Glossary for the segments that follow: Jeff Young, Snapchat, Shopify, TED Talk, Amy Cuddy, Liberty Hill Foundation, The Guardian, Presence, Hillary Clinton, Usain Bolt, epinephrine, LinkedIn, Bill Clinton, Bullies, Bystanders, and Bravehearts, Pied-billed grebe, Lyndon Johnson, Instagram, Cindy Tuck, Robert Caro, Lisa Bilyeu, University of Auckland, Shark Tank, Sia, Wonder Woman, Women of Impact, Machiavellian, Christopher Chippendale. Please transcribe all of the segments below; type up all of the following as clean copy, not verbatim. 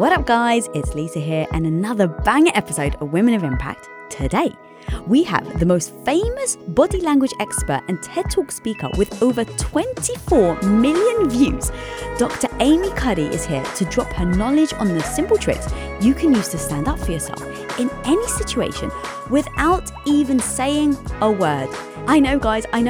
What up, guys? It's Lisa here, and another banger episode of Women of Impact today. We have the most famous body language expert and TED Talk speaker with over 24 million views. Dr. Amy Cuddy is here to drop her knowledge on the simple tricks you can use to stand up for yourself in any situation without even saying a word. I know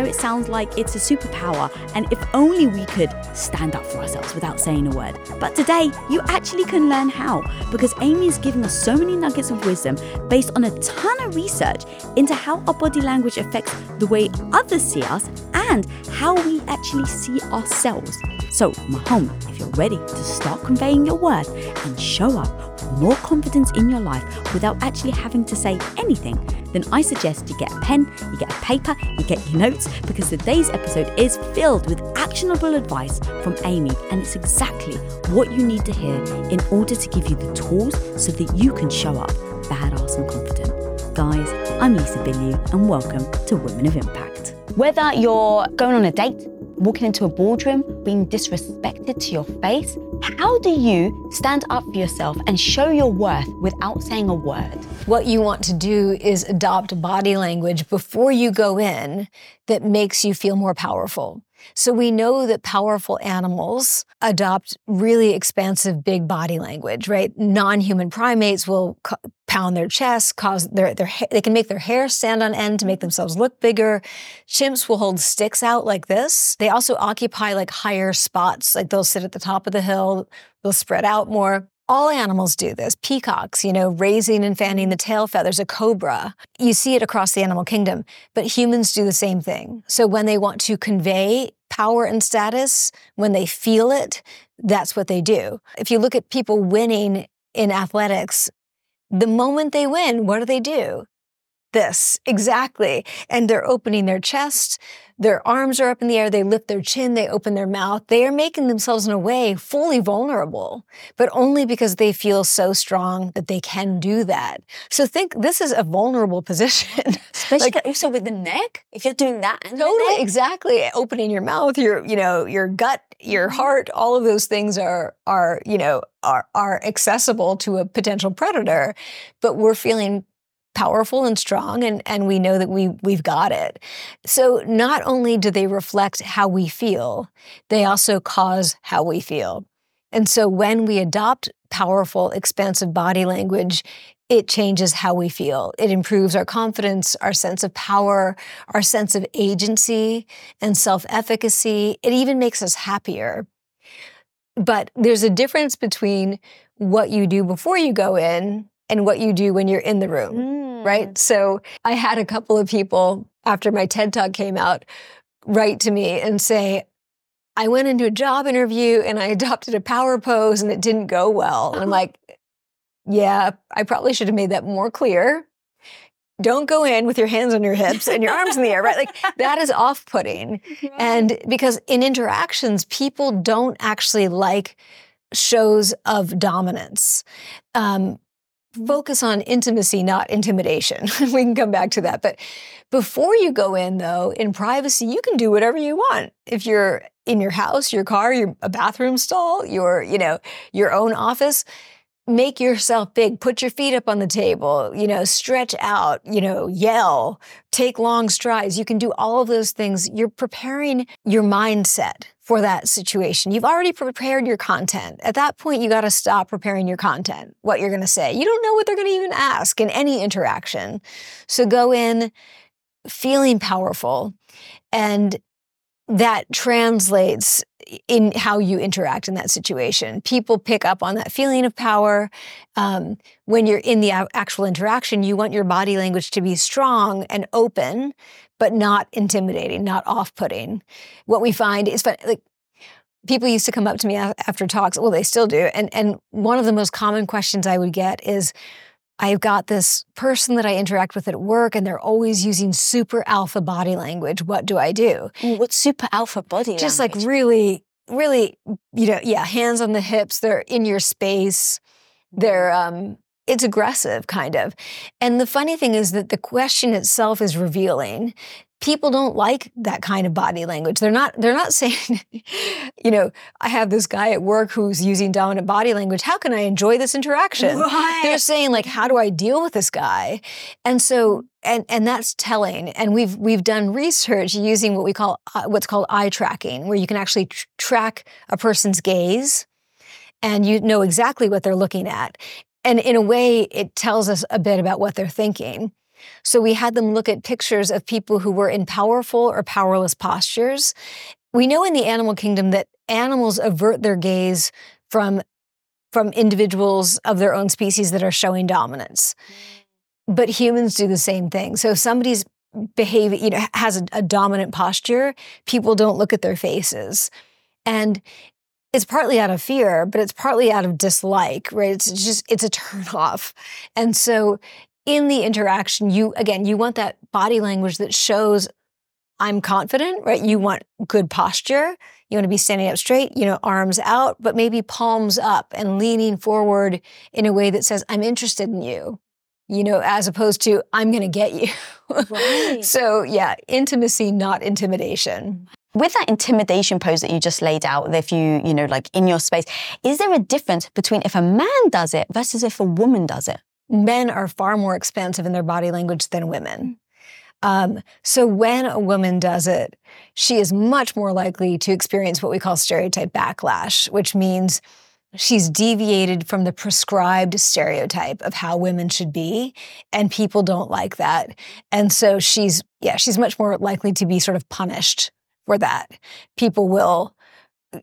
it sounds like it's a superpower, and if only we could stand up for ourselves without saying a word. But today, you actually can learn how, because Amy is giving us so many nuggets of wisdom based on a ton of research into how our body language affects the way others see us and how we actually see ourselves. So, Mahoma, if you're ready to start conveying your worth and show up with more confidence in your life without actually having to say anything, then I suggest you get a pen, you get a paper, you get your notes, because today's episode is filled with actionable advice from Amy, and it's exactly what you need to hear in order to give you the tools so that you can show up badass and confident. Guys, I'm Lisa Bilyeu, and welcome to Women of Impact. Whether you're going on a date, walking into a boardroom, being disrespected to your face, how do you stand up for yourself and show your worth without saying a word? What you want to do is adopt body language before you go in that makes you feel more powerful. So we know that powerful animals adopt really expansive, big body language, right? Non-human primates will pound their chest, cause they can make their hair stand on end to make themselves look bigger. Chimps will hold sticks out like this. They also occupy like higher spots, like they'll sit at the top of the hill, they'll spread out more. All animals do this. Peacocks, raising and fanning the tail feathers, a cobra. You see it across the animal kingdom, but humans do the same thing. So when they want to convey power and status, when they feel it, that's what they do. If you look at people winning in athletics, the moment they win, what do? This, exactly. And they're opening their chest, their arms are up in the air, they lift their chin, they open their mouth. They are making themselves in a way fully vulnerable, but only because they feel so strong that they can do that. So think this is a vulnerable position. Especially also with the neck, if you're doing that. Totally, exactly. Opening your mouth, your gut, your heart, all of those things are accessible to a potential predator, but we're feeling powerful and strong, and we know that we've got it. So not only do they reflect how we feel, they also cause how we feel. And so when we adopt powerful, expansive body language, it changes how we feel. It improves our confidence, our sense of power, our sense of agency and self-efficacy. It even makes us happier. But there's a difference between what you do before you go in and what you do when you're in the room, right? So I had a couple of people after my TED Talk came out write to me and say, I went into a job interview and I adopted a power pose and it didn't go well. And I'm like, yeah, I probably should have made that more clear. Don't go in with your hands on your hips and your arms in the air, right? Like that is off-putting. Right. And because in interactions, people don't actually like shows of dominance. Focus on intimacy, not intimidation. We can come back to that. But before you go in, though, in privacy, you can do whatever you want. If you're in your house, your car, a bathroom stall, your own office, make yourself big, put your feet up on the table, stretch out, yell, take long strides. You can do all of those things. You're preparing your mindset for that situation. You've already prepared your content. At that point, you got to stop preparing your content, what you're going to say. You don't know what they're going to even ask in any interaction. So go in feeling powerful, and that translates in how you interact in that situation. People pick up on that feeling of power. When you're in the actual interaction, you want your body language to be strong and open, but not intimidating, not off-putting. What we find is, like, people used to come up to me after talks. Well, they still do. And one of the most common questions I would get is, I've got this person that I interact with at work, and they're always using super alpha body language. What do I do? What's super alpha body language? Just like really, really, hands on the hips. They're in your space. They're it's aggressive, kind of. And the funny thing is that the question itself is revealing. People don't like that kind of body language. They're not saying, you know, I have this guy at work who's using dominant body language. How can I enjoy this interaction? Right. They're saying, like, how do I deal with this guy? And so, and that's telling. And we've done research using what we call what's called eye tracking, where you can actually track a person's gaze, and you know exactly what they're looking at. And in a way, it tells us a bit about what they're thinking. So we had them look at pictures of people who were in powerful or powerless postures. We know in the animal kingdom that animals avert their gaze from individuals of their own species that are showing dominance. But humans do the same thing. So if somebody's behavior, you know, has a dominant posture, people don't look at their faces. And it's partly out of fear, but it's partly out of dislike, right? It's a turnoff. And so in the interaction, you want that body language that shows I'm confident, right? You want good posture. You want to be standing up straight, you know, arms out, but maybe palms up and leaning forward in a way that says, I'm interested in you, you know, as opposed to I'm going to get you. Right. So yeah, intimacy, not intimidation. With that intimidation pose that you just laid out, if you know, like in your space, is there a difference between if a man does it versus if a woman does it? Men are far more expansive in their body language than women. So when a woman does it, she is much more likely to experience what we call stereotype backlash, which means she's deviated from the prescribed stereotype of how women should be, and people don't like that. And so she's much more likely to be sort of punished for that. People will,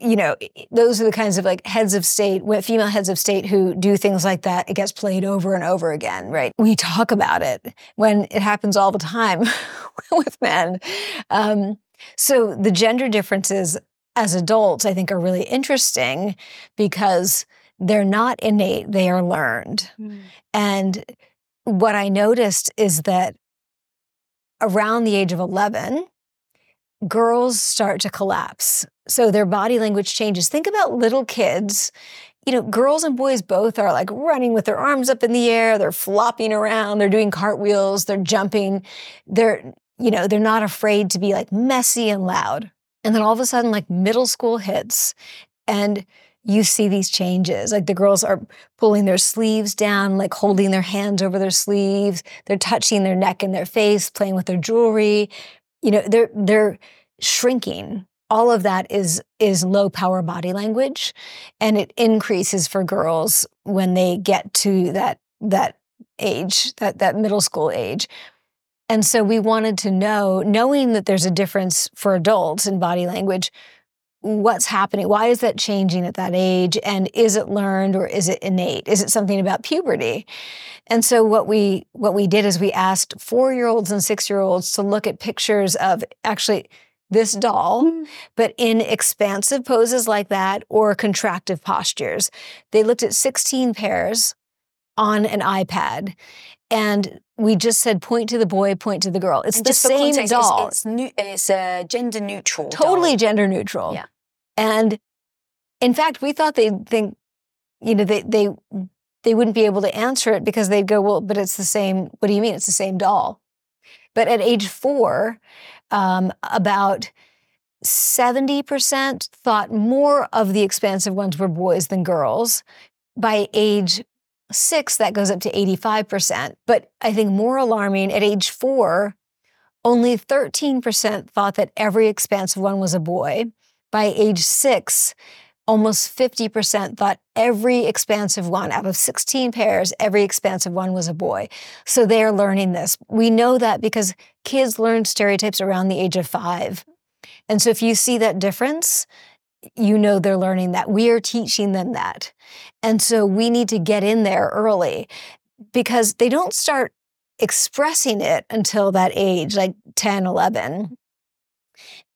you know, those are the kinds of like heads of state, female heads of state who do things like that. It gets played over and over again, right? We talk about it when it happens all the time with men. So the gender differences as adults, I think, are really interesting because they're not innate, they are learned. Mm. And what I noticed is that around the age of 11, girls start to collapse. So their body language changes. Think about little kids. You know, girls and boys both are like running with their arms up in the air. They're flopping around. They're doing cartwheels. They're jumping. They're not afraid to be like messy and loud. And then all of a sudden, like middle school hits and you see these changes. Like the girls are pulling their sleeves down, like holding their hands over their sleeves. They're touching their neck and their face, playing with their jewelry. You know, they're shrinking. All of that is low power body language, and it increases for girls when they get to that age, that middle school age. And so we wanted to know, knowing that there's a difference for adults in body language, what's happening? Why is that changing at that age? And is it learned or is it innate? Is it something about puberty? And so what we did is we asked 4-year-olds and 6-year-olds to look at pictures of actually this doll, but in expansive poses like that or contractive postures. They looked at 16 pairs on an iPad, and we just said, point to the boy, point to the girl. It's the same doll. It's a gender neutral. Totally gender neutral. Yeah. And in fact, we thought they'd think, you know, they wouldn't be able to answer it because they'd go, well, but it's the same. What do you mean? It's the same doll. But at age 4, about 70% thought more of the expansive ones were boys than girls. By age 6, that goes up to 85%. But I think more alarming, at age 4, only 13% thought that every expansive one was a boy. By age 6, almost 50% thought every expansive one, out of 16 pairs, every expansive one was a boy. So they're learning this. We know that because kids learn stereotypes around the age of 5. And so if you see that difference, you know they're learning that. We are teaching them that. And so we need to get in there early because they don't start expressing it until that age, like 10, 11.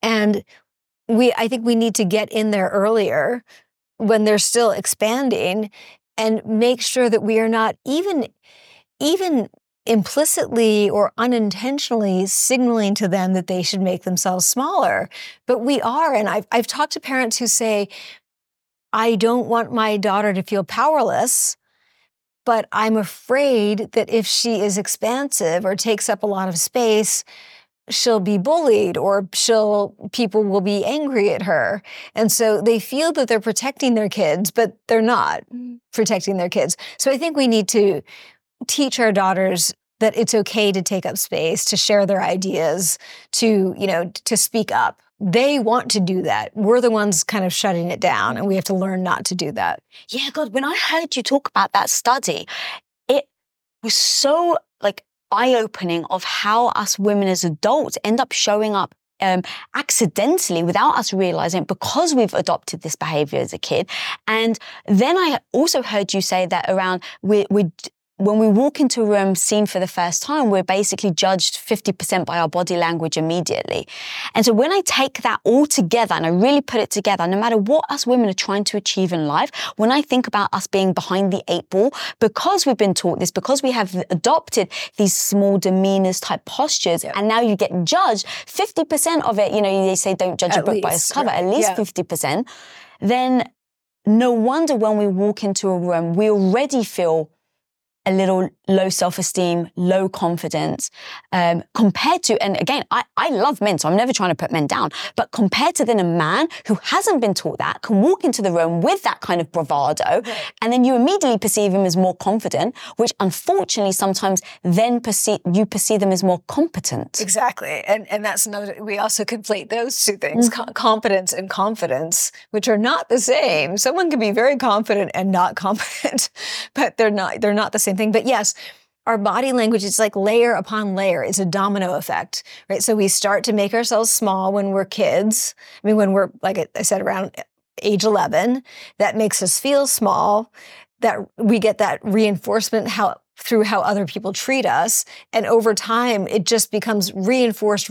And I think we need to get in there earlier when they're still expanding and make sure that we are not even implicitly or unintentionally signaling to them that they should make themselves smaller. But we are, and I've talked to parents who say, I don't want my daughter to feel powerless, But I'm afraid that if she is expansive or takes up a lot of space, she'll be bullied or people will be angry at her. And so they feel that they're protecting their kids, but they're not protecting their kids. So I think we need to teach our daughters that it's okay to take up space, to share their ideas, to, you know, to speak up. They want to do that. We're the ones kind of shutting it down, and we have to learn not to do that. Yeah, God, when I heard you talk about that study, it was so like eye-opening of how us women as adults end up showing up accidentally without us realizing it because we've adopted this behavior as a kid. And then I also heard you say that around when we walk into a room seen for the first time, we're basically judged 50% by our body language immediately. And so when I take that all together and I really put it together, no matter what us women are trying to achieve in life, when I think about us being behind the eight ball, because we've been taught this, because we have adopted these small demeanors type postures, and now you get judged, 50% of it, you know, they say don't judge a book by its cover, at least 50%, then no wonder when we walk into a room, we already feel a little low self-esteem, low confidence, compared to, and again, I love men, so I'm never trying to put men down, but compared to then a man who hasn't been taught that, can walk into the room with that kind of bravado, and then you immediately perceive him as more confident, which unfortunately sometimes then you perceive them as more competent. Exactly, and that's another, we also conflate those two things, competence and confidence, which are not the same. Someone can be very confident and not competent, but they're not the same thing. But yes, our body language is like layer upon layer. It's a domino effect, right? So we start to make ourselves small when we're kids. I mean, when we're, like I said, around age 11, that makes us feel small, that we get that reinforcement through how other people treat us. And over time, it just becomes reinforced.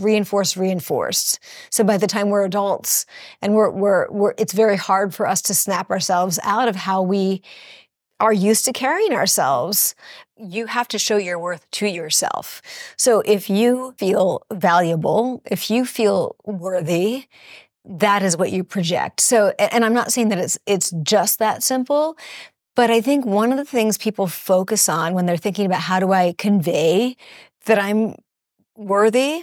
So by the time we're adults and it's very hard for us to snap ourselves out of how we are used to carrying ourselves. You have to show your worth to yourself. So if you feel valuable, if you feel worthy, that is what you project. So, and I'm not saying that it's just that simple, but I think one of the things people focus on when they're thinking about how do I convey that I'm worthy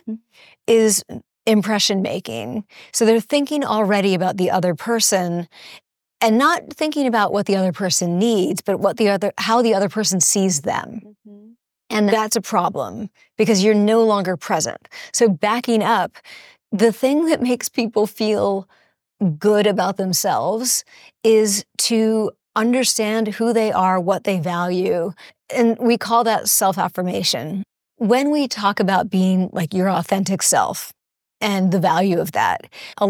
is impression making. So they're thinking already about the other person and not thinking about what the other person needs, but how the other person sees them. Mm-hmm. And that's a problem because you're no longer present. So backing up, the thing that makes people feel good about themselves is to understand who they are, what they value. And we call that self-affirmation. When we talk about being like your authentic self and the value of that, for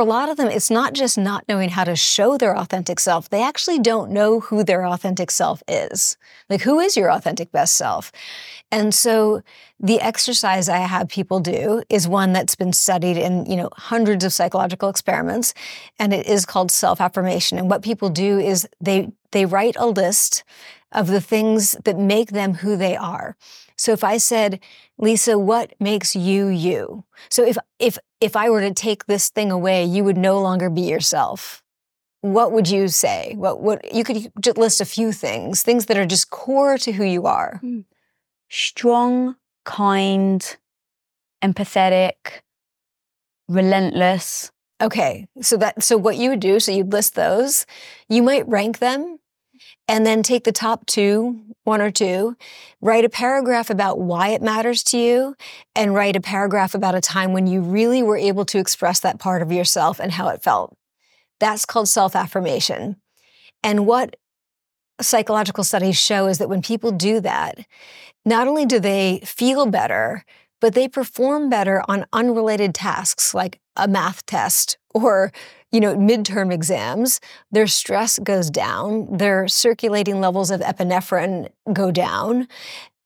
a lot of them, it's not just not knowing how to show their authentic self. They actually don't know who their authentic self is. Like, who is your authentic best self? And so the exercise I have people do is one that's been studied in, hundreds of psychological experiments, and it is called self-affirmation. And what people do is they write a list of the things that make them who they are. So if I said, Lisa, what makes you you? So if I were to take this thing away, you would no longer be yourself. What would you say? What you could just list a few things that are just core to who you are. Strong, kind, empathetic, relentless. Okay, so what you would do, so you'd list those. You might rank them. And then take the top one or two, write a paragraph about why it matters to you, and write a paragraph about a time when you really were able to express that part of yourself and how it felt. That's called self-affirmation. And what psychological studies show is that when people do that, not only do they feel better, but they perform better on unrelated tasks like a math test or, midterm exams. Their stress goes down, their circulating levels of epinephrine go down.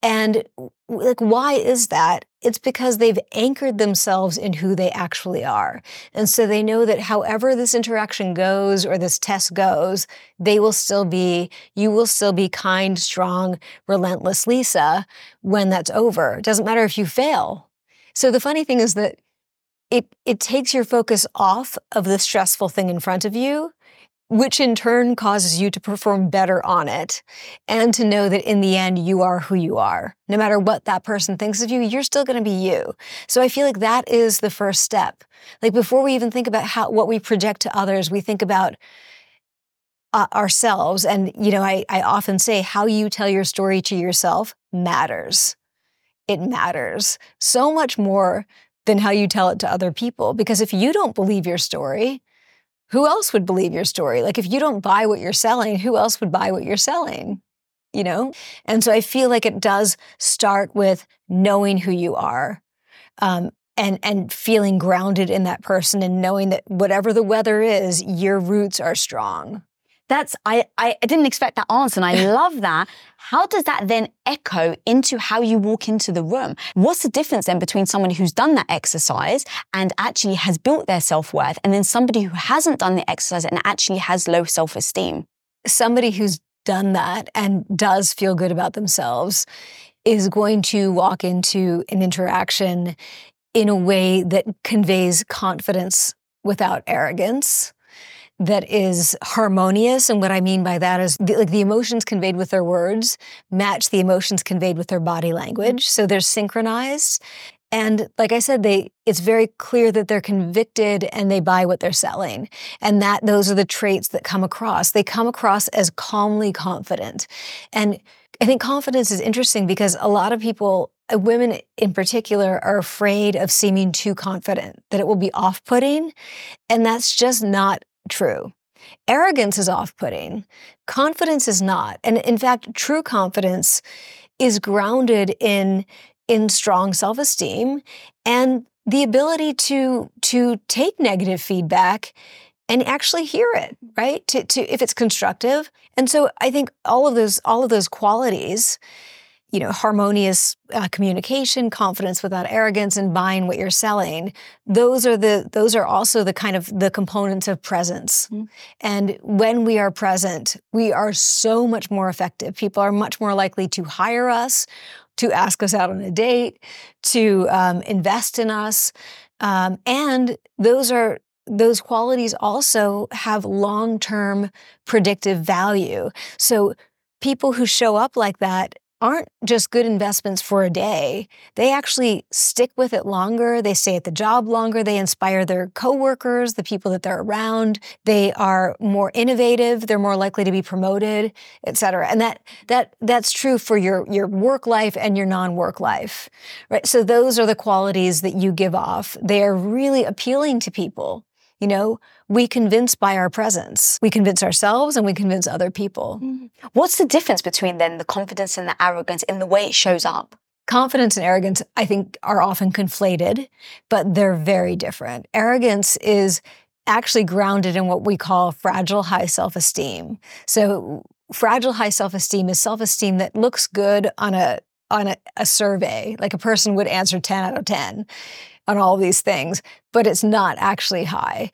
And why is that? It's because they've anchored themselves in who they actually are. And so they know that however this interaction goes or this test goes, you will still be kind, strong, relentless Lisa when that's over. It doesn't matter if you fail. So the funny thing is that it takes your focus off of the stressful thing in front of you which in turn causes you to perform better on it and to know that in the end, you are who you are. No matter what that person thinks of you, you're still going to be you. So I feel like that is the first step. Like before we even think about what we project to others, we think about ourselves. And, you know, I often say how you tell your story to yourself matters. It matters so much more than how you tell it to other people. Because if you don't believe your story, who else would believe your story? Like if you don't buy what you're selling, who else would buy what you're selling? You know? And so I feel like it does start with knowing who you are, and feeling grounded in that person and knowing that whatever the weather is, your roots are strong. That's, I didn't expect that answer, and I love that. How does that then echo into how you walk into the room? What's the difference then between someone who's done that exercise and actually has built their self-worth, and then somebody who hasn't done the exercise and actually has low self-esteem? Somebody who's done that and does feel good about themselves is going to walk into an interaction in a way that conveys confidence without arrogance, that is harmonious. And what I mean by that is the emotions conveyed with their words match the emotions conveyed with their body language. So they're synchronized. And like I said, it's very clear that they're convicted and they buy what they're selling. And those are the traits that come across. They come across as calmly confident. And I think confidence is interesting because a lot of people, women in particular, are afraid of seeming too confident, that it will be off-putting. And that's just not true. Arrogance is off-putting. Confidence is not. And in fact, true confidence is grounded in strong self-esteem and the ability to take negative feedback and actually hear it, right? To if it's constructive. And so I think all of those qualities, you know, harmonious communication, confidence without arrogance, and buying what you're selling. Those are also the kind of the components of presence. Mm-hmm. And when we are present, we are so much more effective. People are much more likely to hire us, to ask us out on a date, to invest in us, and those qualities also have long-term predictive value. So people who show up like that aren't just good investments for a day. They actually stick with it longer. They stay at the job longer. They inspire their coworkers, the people that they're around. They are more innovative. They're more likely to be promoted, et cetera. And that's true for your work life and your non-work life, right? So those are the qualities that you give off. They are really appealing to people. You know, we convince by our presence. We convince ourselves and we convince other people. Mm. What's the difference between then the confidence and the arrogance in the way it shows up? Confidence and arrogance, I think, are often conflated, but they're very different. Arrogance is actually grounded in what we call fragile high self-esteem. So fragile high self-esteem is self-esteem that looks good on a survey, like a person would answer 10 out of 10 on all these things, but it's not actually high.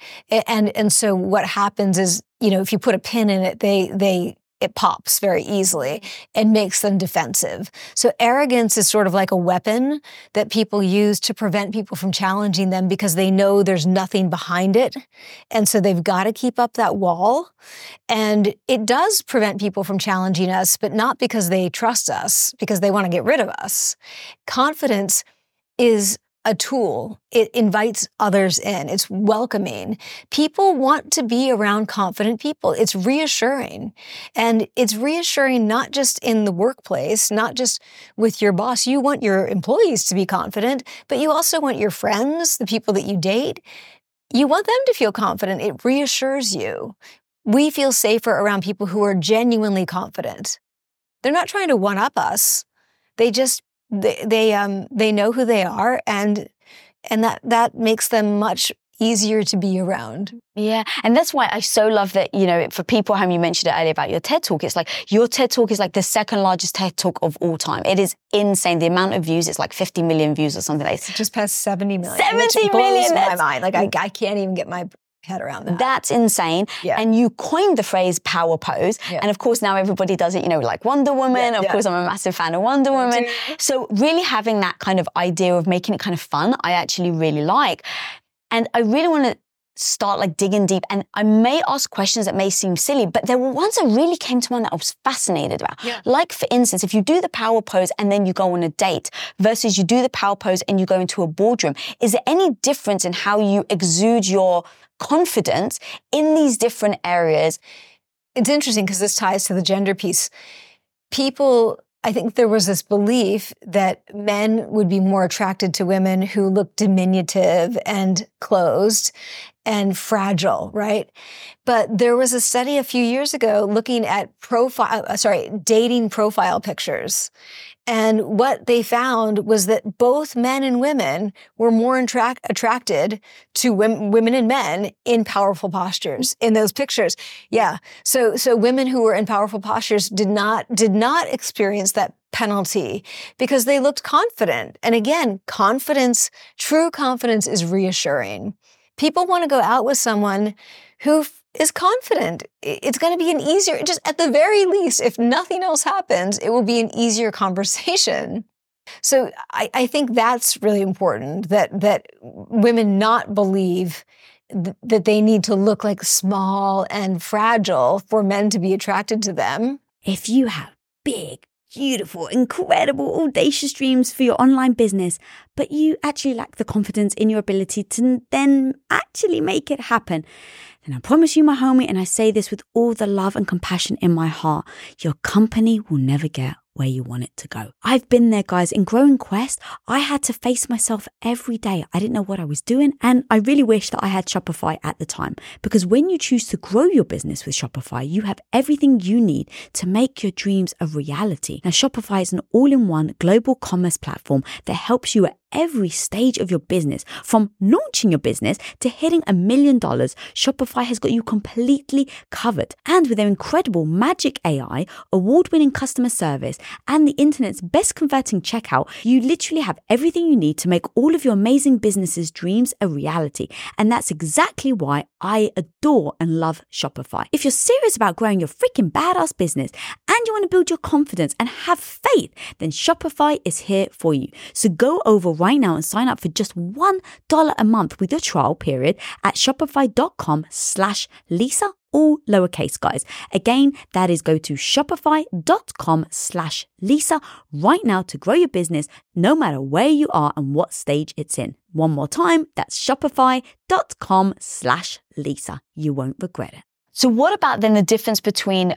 And so what happens is, you know, if you put a pin in it, it pops very easily and makes them defensive. So arrogance is sort of like a weapon that people use to prevent people from challenging them because they know there's nothing behind it. And so they've got to keep up that wall. And it does prevent people from challenging us, but not because they trust us, because they want to get rid of us. Confidence is a tool. It invites others in. It's welcoming. People want to be around confident people. It's reassuring. And it's reassuring not just in the workplace, not just with your boss. You want your employees to be confident, but you also want your friends, the people that you date. You want them to feel confident. It reassures you. We feel safer around people who are genuinely confident. They're not trying to one-up us. They just They know who they are, and that makes them much easier to be around. Yeah. And that's why I so love that, you know, for people, how you mentioned it earlier about your TED Talk, it's like your TED Talk is like the second largest TED Talk of all time. It is insane. The amount of views, it's like 50 million views or something like that. It's just past 70 million. 70 million! Blows my mind. Like I can't even get my head around that. That's insane. Yeah. And you coined the phrase power pose. Yeah. And of course, now everybody does it, you know, like Wonder Woman. Yeah. Of course, I'm a massive fan of Wonder Woman. So really having that kind of idea of making it kind of fun, I actually really like. And I really want to start like digging deep, and I may ask questions that may seem silly, but there were ones that really came to mind that I was fascinated about. Yeah. Like, for instance, if you do the power pose and then you go on a date versus you do the power pose and you go into a boardroom, is there any difference in how you exude your confidence in these different areas? It's interesting because this ties to the gender piece. People, I think there was this belief that men would be more attracted to women who look diminutive and closed and fragile, right? But there was a study a few years ago looking at dating profile pictures. And what they found was that both men and women were more attracted to women and men in powerful postures in those pictures. Yeah. So women who were in powerful postures did not experience that penalty because they looked confident. And again, confidence, true confidence is reassuring. People want to go out with someone who is confident. It's going to be an easier, just at the very least, if nothing else happens, it will be an easier conversation. So I think that's really important, that women not believe that they need to look like small and fragile for men to be attracted to them. If you have big, beautiful, incredible, audacious dreams for your online business, but you actually lack the confidence in your ability to then actually make it happen, then I promise you, my homie, and I say this with all the love and compassion in my heart, your company will never get where you want it to go. I've been there, guys. In Growing Quest, I had to face myself every day. I didn't know what I was doing, and I really wish that I had Shopify at the time, because when you choose to grow your business with Shopify, you have everything you need to make your dreams a reality. Now, Shopify is an all-in-one global commerce platform that helps you at every stage of your business. From launching your business to hitting $1 million, Shopify has got you completely covered. And with their incredible Magic AI, award-winning customer service, and the internet's best converting checkout, you literally have everything you need to make all of your amazing business's dreams a reality. And that's exactly why I adore and love Shopify. If you're serious about growing your freaking badass business and you want to build your confidence and have faith, then Shopify is here for you. So go over right now and sign up for just $1 a month with your trial period at shopify.com/Lisa, all lowercase, guys. Again, that is go to shopify.com/Lisa right now to grow your business, no matter where you are and what stage it's in. One more time, that's shopify.com/Lisa. You won't regret it. So what about then the difference between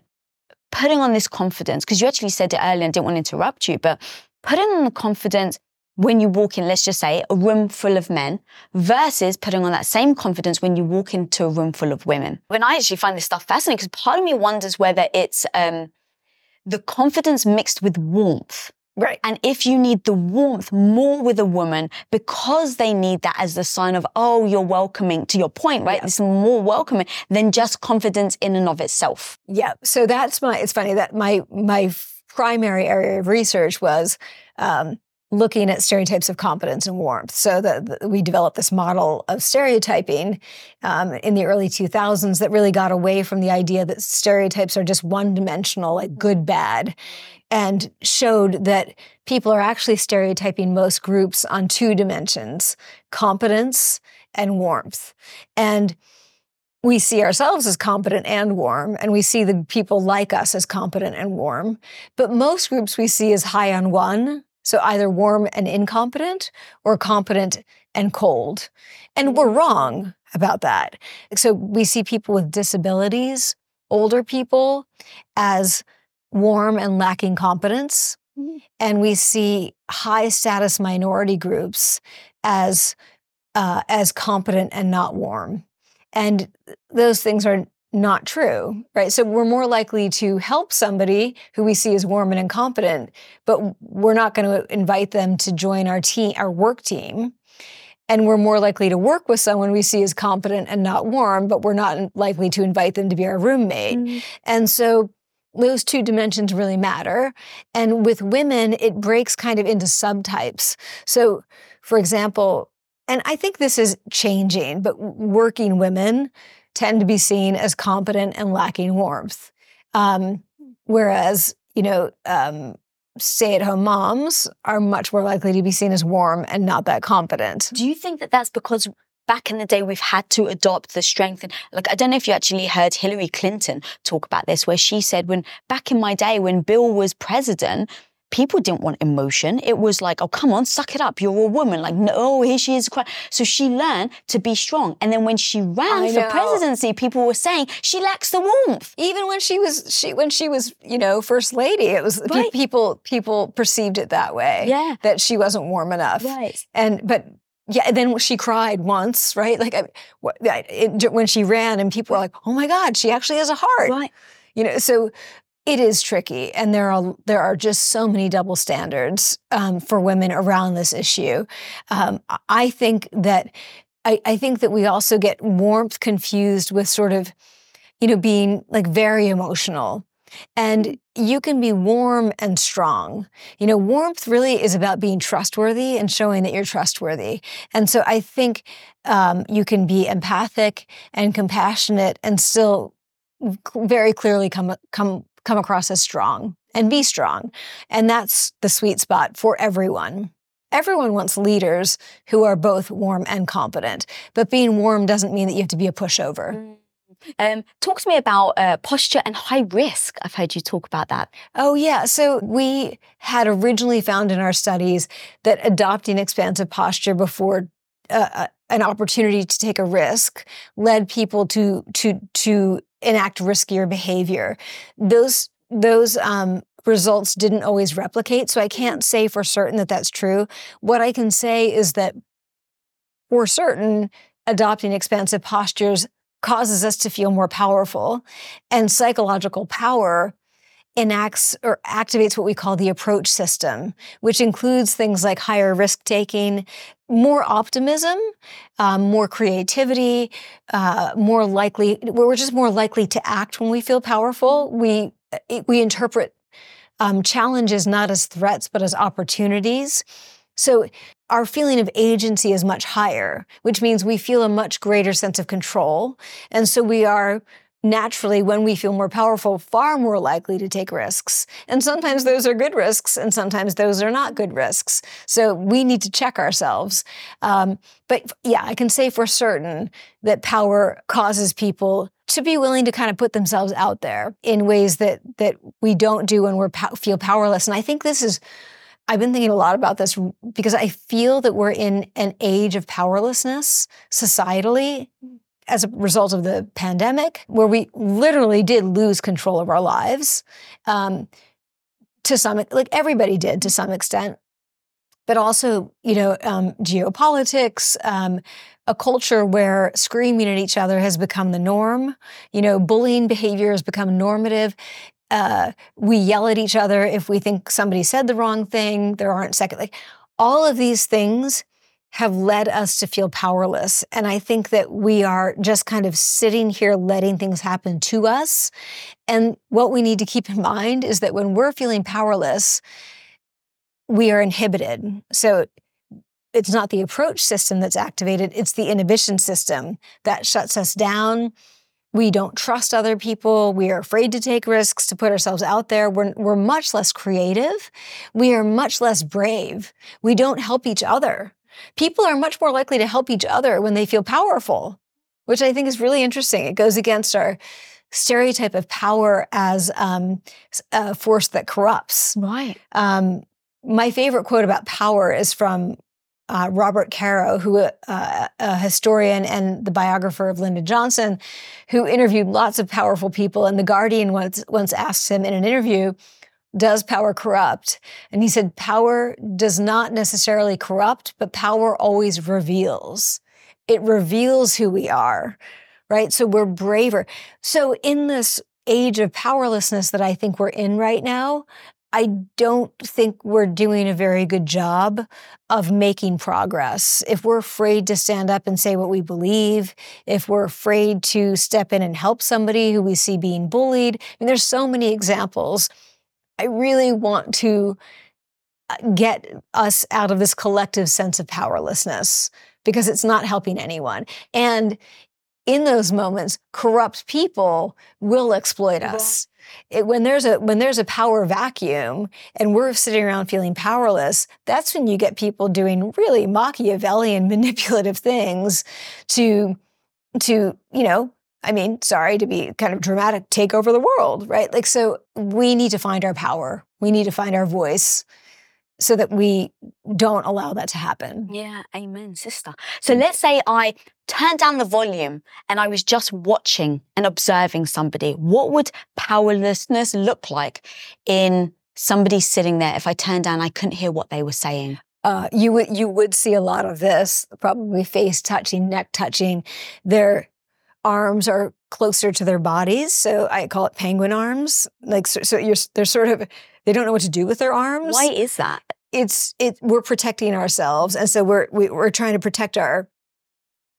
putting on this confidence? Because you actually said it earlier and didn't want to interrupt you, but putting on the confidence when you walk in, let's just say, a room full of men versus putting on that same confidence when you walk into a room full of women. When I actually find this stuff fascinating, because part of me wonders whether it's the confidence mixed with warmth. Right. And if you need the warmth more with a woman because they need that as the sign of, oh, you're welcoming, to your point, right? Yeah. It's more welcoming than just confidence in and of itself. Yeah. So that's it's funny that my primary area of research was, looking at stereotypes of competence and warmth. So we developed this model of stereotyping in the early 2000s that really got away from the idea that stereotypes are just one-dimensional, like good, bad, and showed that people are actually stereotyping most groups on two dimensions, competence and warmth. And we see ourselves as competent and warm, and we see the people like us as competent and warm. But most groups we see as high on one, so either warm and incompetent or competent and cold. And we're wrong about that. So we see people with disabilities, older people, as warm and lacking competence. And we see high status minority groups as competent and not warm. And those things are not true, right? So we're more likely to help somebody who we see as warm and incompetent, but we're not going to invite them to join our team, our work team. And we're more likely to work with someone we see as competent and not warm, but we're not likely to invite them to be our roommate. Mm-hmm. And so those two dimensions really matter. And with women, it breaks kind of into subtypes. So, for example, and I think this is changing, but working women tend to be seen as competent and lacking warmth. Whereas, stay-at-home moms are much more likely to be seen as warm and not that competent. Do you think that that's because back in the day, we've had to adopt the strength. And like, I don't know if you actually heard Hillary Clinton talk about this, where she said, when back in my day, when Bill was president, people didn't want emotion. It was like, oh, come on, suck it up. You're a woman. Like, no, here she is. So she learned to be strong. And then when she ran for presidency, people were saying she lacks the warmth. Even when she was, you know, first lady, it was right. people perceived it that way. Yeah. That she wasn't warm enough. Right. And then she cried once, right? Like when she ran, and people were like, oh my God, she actually has a heart. Right. You know, so it is tricky, and there are just so many double standards for women around this issue. I think that we also get warmth confused with sort of, you know, being like very emotional. And you can be warm and strong. You know, warmth really is about being trustworthy and showing that you're trustworthy. And so I think you can be empathic and compassionate and still very clearly come across as strong and be strong. And that's the sweet spot for everyone. Everyone wants leaders who are both warm and competent, but being warm doesn't mean that you have to be a pushover. Talk to me about posture and high risk. I've heard you talk about that. Oh, yeah. So we had originally found in our studies that adopting expansive posture before an opportunity to take a risk led people to enact riskier behavior. Those results didn't always replicate, so I can't say for certain that that's true. What I can say is that for certain, adopting expansive postures causes us to feel more powerful, and psychological power enacts or activates what we call the approach system, which includes things like higher risk-taking, more optimism, more creativity, we're just more likely to act when we feel powerful. We interpret challenges not as threats, but as opportunities. So our feeling of agency is much higher, which means we feel a much greater sense of control. And so we are naturally, when we feel more powerful, far more likely to take risks. And sometimes those are good risks, and sometimes those are not good risks. So we need to check ourselves. But yeah, I can say for certain that power causes people to be willing to kind of put themselves out there in ways that we don't do when we feel powerless. And I think I've been thinking a lot about this because I feel that we're in an age of powerlessness societally, as a result of the pandemic, where we literally did lose control of our lives, everybody did to some extent, but also, you know, geopolitics, a culture where screaming at each other has become the norm. You know, bullying behavior has become normative. We yell at each other if we think somebody said the wrong thing. There aren't second, like all of these things have led us to feel powerless. And I think that we are just kind of sitting here letting things happen to us. And what we need to keep in mind is that when we're feeling powerless, we are inhibited. So it's not the approach system that's activated, it's the inhibition system that shuts us down. We don't trust other people. We are afraid to take risks, to put ourselves out there. We're much less creative. We are much less brave. We don't help each other. People are much more likely to help each other when they feel powerful, which I think is really interesting. It goes against our stereotype of power as a force that corrupts. Right. My favorite quote about power is from Robert Caro, who a historian and the biographer of Lyndon Johnson, who interviewed lots of powerful people. And The Guardian once asked him in an interview, does power corrupt? And he said, power does not necessarily corrupt, but power always reveals. It reveals who we are, right? So we're braver. So in this age of powerlessness that I think we're in right now, I don't think we're doing a very good job of making progress. If we're afraid to stand up and say what we believe, if we're afraid to step in and help somebody who we see being bullied, I mean, there's so many examples. I really want to get us out of this collective sense of powerlessness because it's not helping anyone. And in those moments, corrupt people will exploit us. When there's a power vacuum and we're sitting around feeling powerless, that's when you get people doing really Machiavellian manipulative things to, you know, I mean, sorry to be kind of dramatic, take over the world, right? Like, so we need to find our power. We need to find our voice so that we don't allow that to happen. Yeah, amen, sister. So let's say I turned down the volume and I was just watching and observing somebody. What would powerlessness look like in somebody sitting there if I turned down, I couldn't hear what they were saying? You would see a lot of this, probably face touching, neck touching. Their arms are closer to their bodies, so I call it penguin arms. Like so they're sort of, they don't know what to do with their arms. Why is that? We're protecting ourselves, and so we're trying to protect our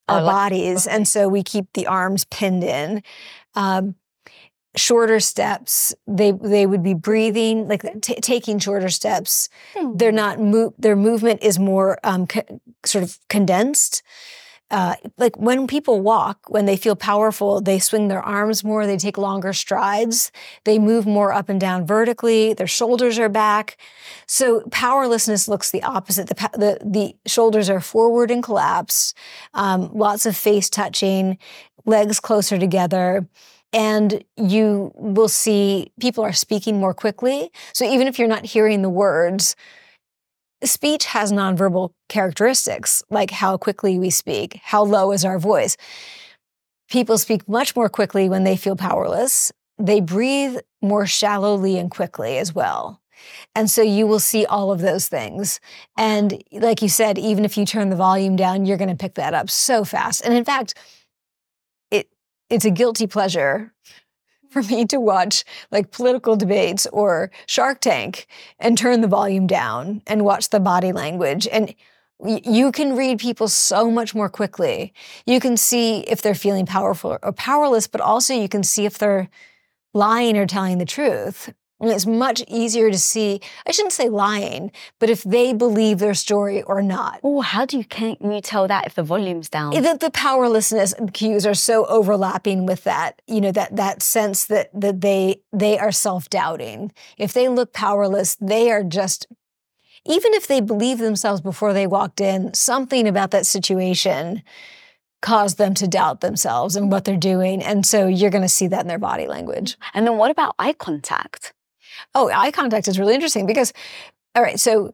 bodies, and so we keep the arms pinned in. Shorter steps, they would be breathing, like taking shorter steps. Hmm. They're not, their movement is more sort of condensed. Like when people walk, when they feel powerful, they swing their arms more, they take longer strides, they move more up and down vertically, their shoulders are back. So powerlessness looks the opposite. The shoulders are forward and collapsed, lots of face touching, legs closer together. And you will see people are speaking more quickly. So even if you're not hearing the words, speech has nonverbal characteristics, like how quickly we speak, how low is our voice. People speak much more quickly when they feel powerless. They breathe more shallowly and quickly as well. And so you will see all of those things. And like you said, even if you turn the volume down, you're going to pick that up so fast. And in fact, it's a guilty pleasure for me to watch like political debates or Shark Tank and turn the volume down and watch the body language. And you can read people so much more quickly. You can see if they're feeling powerful or powerless, but also you can see if they're lying or telling the truth. And it's much easier to see, I shouldn't say lying, but if they believe their story or not. Oh, can you tell that if the volume's down? The powerlessness cues are so overlapping with that, you know, that sense that they are self-doubting. If they look powerless, they are just, even if they believed themselves before they walked in, something about that situation cause them to doubt themselves and what they're doing. And so you're going to see that in their body language. And then what about eye contact? Oh, eye contact is really interesting because, all right, so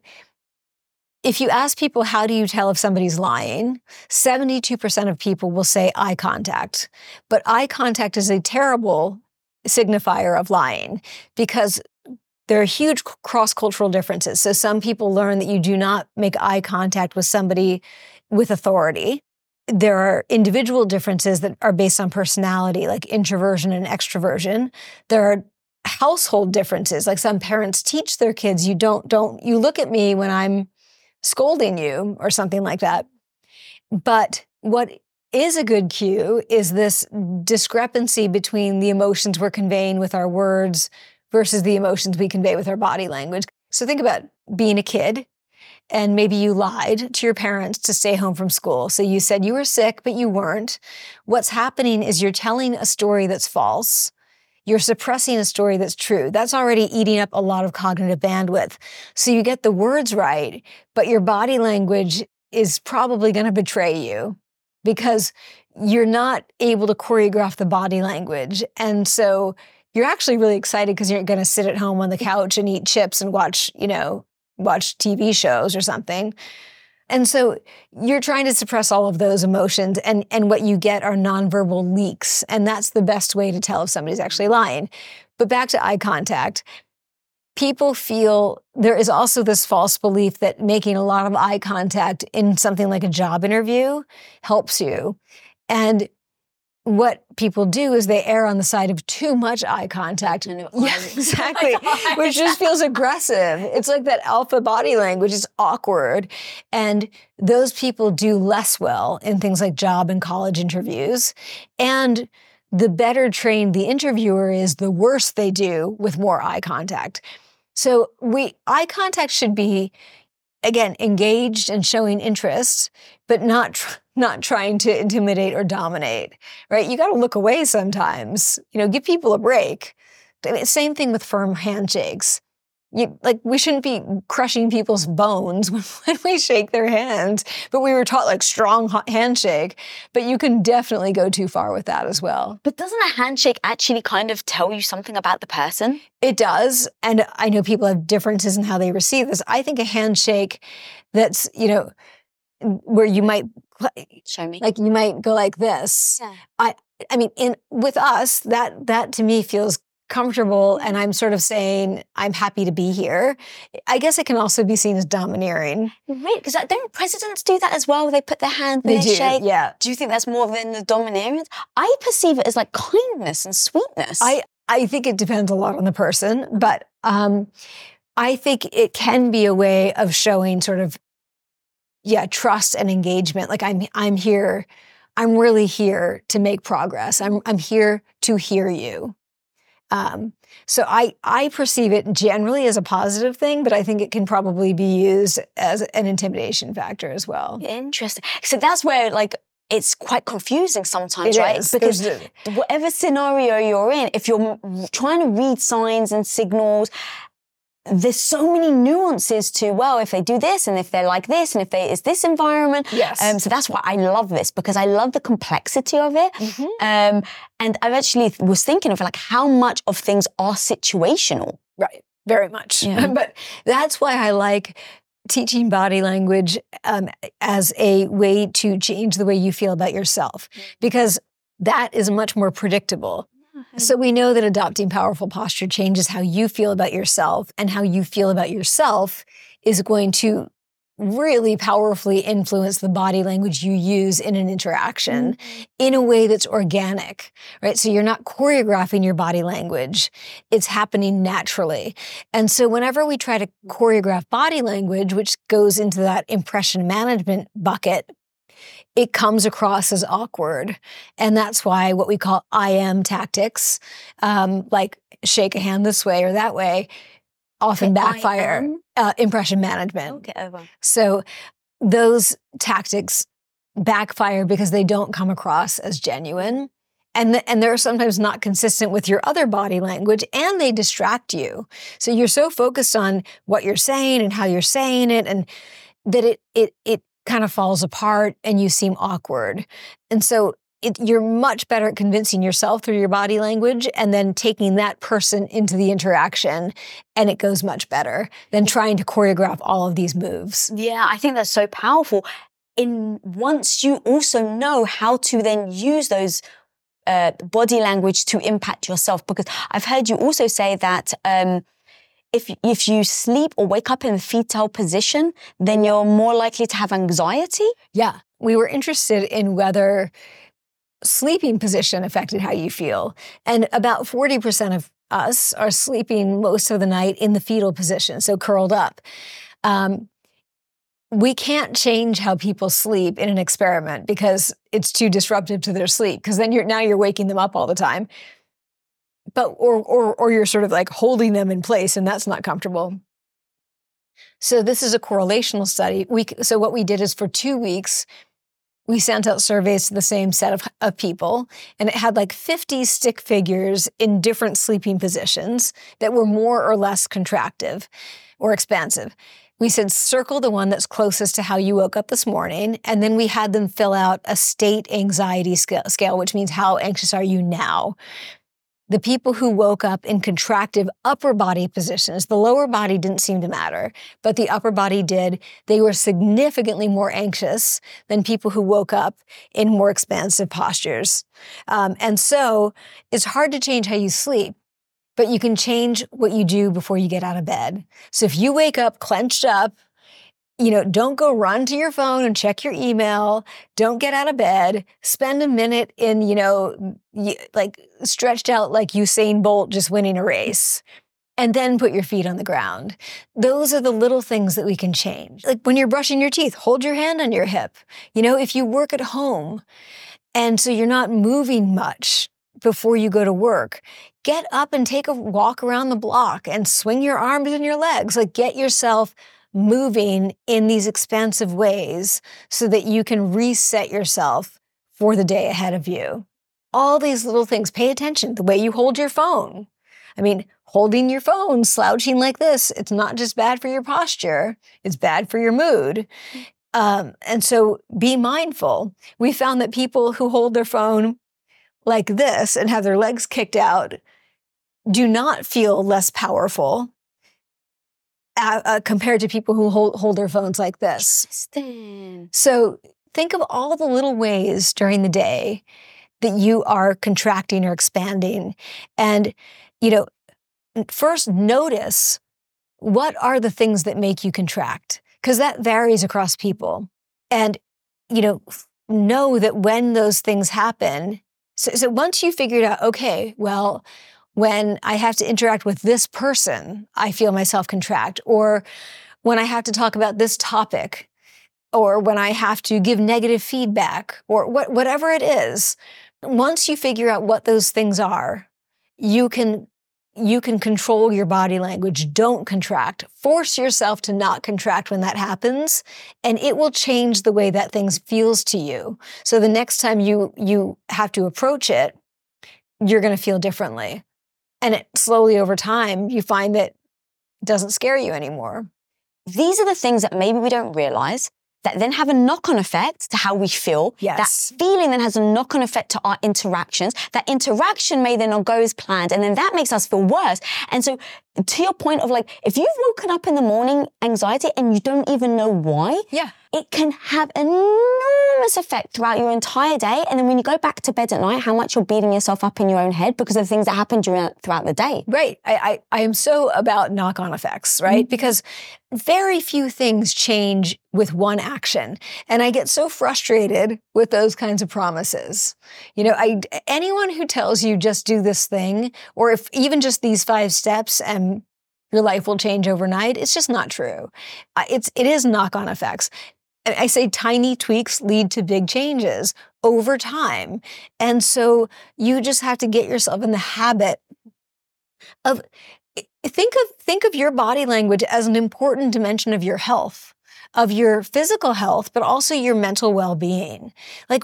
if you ask people, how do you tell if somebody's lying? 72% of people will say eye contact. But eye contact is a terrible signifier of lying because there are huge cross-cultural differences. So some people learn that you do not make eye contact with somebody with authority. There are individual differences that are based on personality, like introversion and extroversion. There are household differences, like some parents teach their kids, you don't you look at me when I'm scolding you or something like that. But what is a good cue is this discrepancy between the emotions we're conveying with our words versus the emotions we convey with our body language. So think about being a kid and maybe you lied to your parents to stay home from school. So you said you were sick, but you weren't. What's happening is you're telling a story that's false. You're suppressing a story that's true. That's already eating up a lot of cognitive bandwidth. So you get the words right, but your body language is probably going to betray you because you're not able to choreograph the body language. And so you're actually really excited because you're going to sit at home on the couch and eat chips and watch TV shows or something. And so you're trying to suppress all of those emotions, and what you get are nonverbal leaks. And that's the best way to tell if somebody's actually lying. But back to eye contact, people feel there is also this false belief that making a lot of eye contact in something like a job interview helps you. And what people do is they err on the side of too much eye contact. Yeah, exactly. Which just feels aggressive. It's like that alpha body language is awkward. And those people do less well in things like job and college interviews. And the better trained the interviewer is, the worse they do with more eye contact. So eye contact should be, again, engaged and showing interest, but not trying to intimidate or dominate, right? You got to look away sometimes, you know, give people a break. Same thing with firm handshakes. We shouldn't be crushing people's bones when we shake their hands, but we were taught strong handshake, but you can definitely go too far with that as well. But doesn't a handshake actually kind of tell you something about the person? It does. And I know people have differences in how they receive this. I think a handshake that's, where you might show me, you might go like this. Yeah. With us, that to me feels comfortable, and I'm sort of saying I'm happy to be here. I guess it can also be seen as domineering. Right, because don't presidents do that as well? They put their hand in their shake. Yeah. Do you think that's more than the domineering? I perceive it as kindness and sweetness. I think it depends a lot on the person, but I think it can be a way of showing sort of trust and engagement. I'm here. I'm really here to make progress. I'm here to hear you. So I perceive it generally as a positive thing, but I think it can probably be used as an intimidation factor as well. Interesting. So that's where it's quite confusing sometimes, right? Because whatever scenario you're in, if you're trying to read signs and signals, there's so many nuances to, well, if they do this and if they're like this and if they, it's this environment. Yes. So that's why I love this, because I love the complexity of it. Mm-hmm. And I actually was thinking of how much of things are situational. Right. Very much. Yeah. But that's why I like teaching body language as a way to change the way you feel about yourself, because that is much more predictable. So we know that adopting powerful posture changes how you feel about yourself, and how you feel about yourself is going to really powerfully influence the body language you use in an interaction in a way that's organic, right? So you're not choreographing your body language. It's happening naturally. And so whenever we try to choreograph body language, which goes into that impression management bucket, it comes across as awkward. And that's why what we call I am tactics, like shake a hand this way or that way, often backfire impression management. Okay, well. So those tactics backfire because they don't come across as genuine. And they're sometimes not consistent with your other body language, and they distract you. So you're so focused on what you're saying and how you're saying it, and that it kind of falls apart and you seem awkward. And so you're much better at convincing yourself through your body language and then taking that person into the interaction, and it goes much better than trying to choreograph all of these moves. Yeah, I think that's so powerful. Once you also know how to then use those body language to impact yourself, because I've heard you also say that if you sleep or wake up in a fetal position, then you're more likely to have anxiety? Yeah. We were interested in whether sleeping position affected how you feel. And about 40% of us are sleeping most of the night in the fetal position, so curled up. We can't change how people sleep in an experiment because it's too disruptive to their sleep, because then you're waking them up all the time. But or you're sort of holding them in place, and that's not comfortable. So this is a correlational study. So what we did is, for 2 weeks, we sent out surveys to the same set of people, and it had 50 stick figures in different sleeping positions that were more or less contractive or expansive. We said, circle the one that's closest to how you woke up this morning, and then we had them fill out a state anxiety scale, which means how anxious are you now? The people who woke up in contractive upper body positions, the lower body didn't seem to matter, but the upper body did. They were significantly more anxious than people who woke up in more expansive postures. And so it's hard to change how you sleep, but you can change what you do before you get out of bed. So if you wake up clenched up, don't go run to your phone and check your email. Don't get out of bed. Spend a minute in, stretched out like Usain Bolt just winning a race, and then put your feet on the ground. Those are the little things that we can change. When you're brushing your teeth, hold your hand on your hip. If you work at home and so you're not moving much before you go to work, get up and take a walk around the block and swing your arms and your legs. Get yourself moving in these expansive ways so that you can reset yourself for the day ahead of you. All these little things, pay attention, the way you hold your phone. I mean, holding your phone, slouching like this, it's not just bad for your posture, it's bad for your mood. And so be mindful. We found that people who hold their phone like this and have their legs kicked out do not feel less powerful compared to people who hold their phones like this. Interesting. So think of all the little ways during the day that you are contracting or expanding. And, you know, first notice what are the things that make you contract, because that varies across people. And, you know that when those things happen, so once you figured out, okay, well, when I have to interact with this person, I feel myself contract, or when I have to talk about this topic, or when I have to give negative feedback, or whatever it is, once you figure out what those things are, you can control your body language. Don't contract. Force yourself to not contract when that happens, and it will change the way that thing feels to you. So the next time you have to approach it, you're going to feel differently. And it, slowly over time, you find that it doesn't scare you anymore. These are the things that maybe we don't realize that then have a knock-on effect to how we feel. Yes. That feeling then has a knock-on effect to our interactions. That interaction may then not go as planned, and then that makes us feel worse. And so to your point of like, if you've woken up in the morning anxiety and you don't even know why, it can have an enormous effect throughout your entire day. And then when you go back to bed at night, how much you're beating yourself up in your own head because of things that happened throughout the day. Right. I am so about knock-on effects, right? Mm-hmm. Because very few things change with one action. And I get so frustrated with those kinds of promises. You know, anyone who tells you just do this thing, or if even just these 5 steps and your life will change overnight, it's just not true. It is knock-on effects. I say tiny tweaks lead to big changes over time. And so you just have to get yourself in the habit of, think of your body language as an important dimension of your health, of your physical health, but also your mental well-being. Like,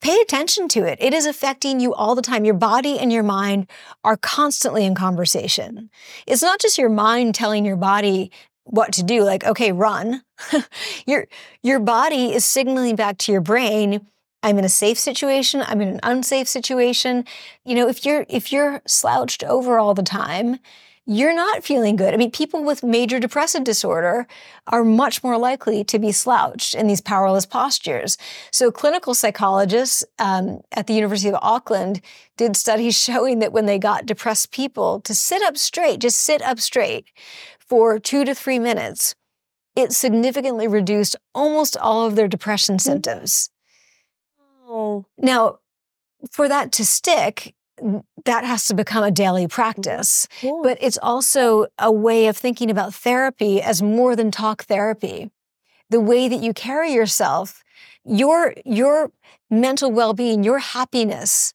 pay attention to it. It is affecting you all the time. Your body and your mind are constantly in conversation. It's not just your mind telling your body what to do, like, okay, run. Your body is signaling back to your brain, I'm in a safe situation, I'm in an unsafe situation. You know, if you're slouched over all the time, you're not feeling good. I mean, people with major depressive disorder are much more likely to be slouched in these powerless postures. So clinical psychologists at the University of Auckland did studies showing that when they got depressed people to sit up straight, just sit up straight for 2 to 3 minutes, it significantly reduced almost all of their depression symptoms. Oh. Now, for that to stick, that has to become a daily practice. Cool. But it's also a way of thinking about therapy as more than talk therapy. The way that you carry yourself, your mental well-being, your happiness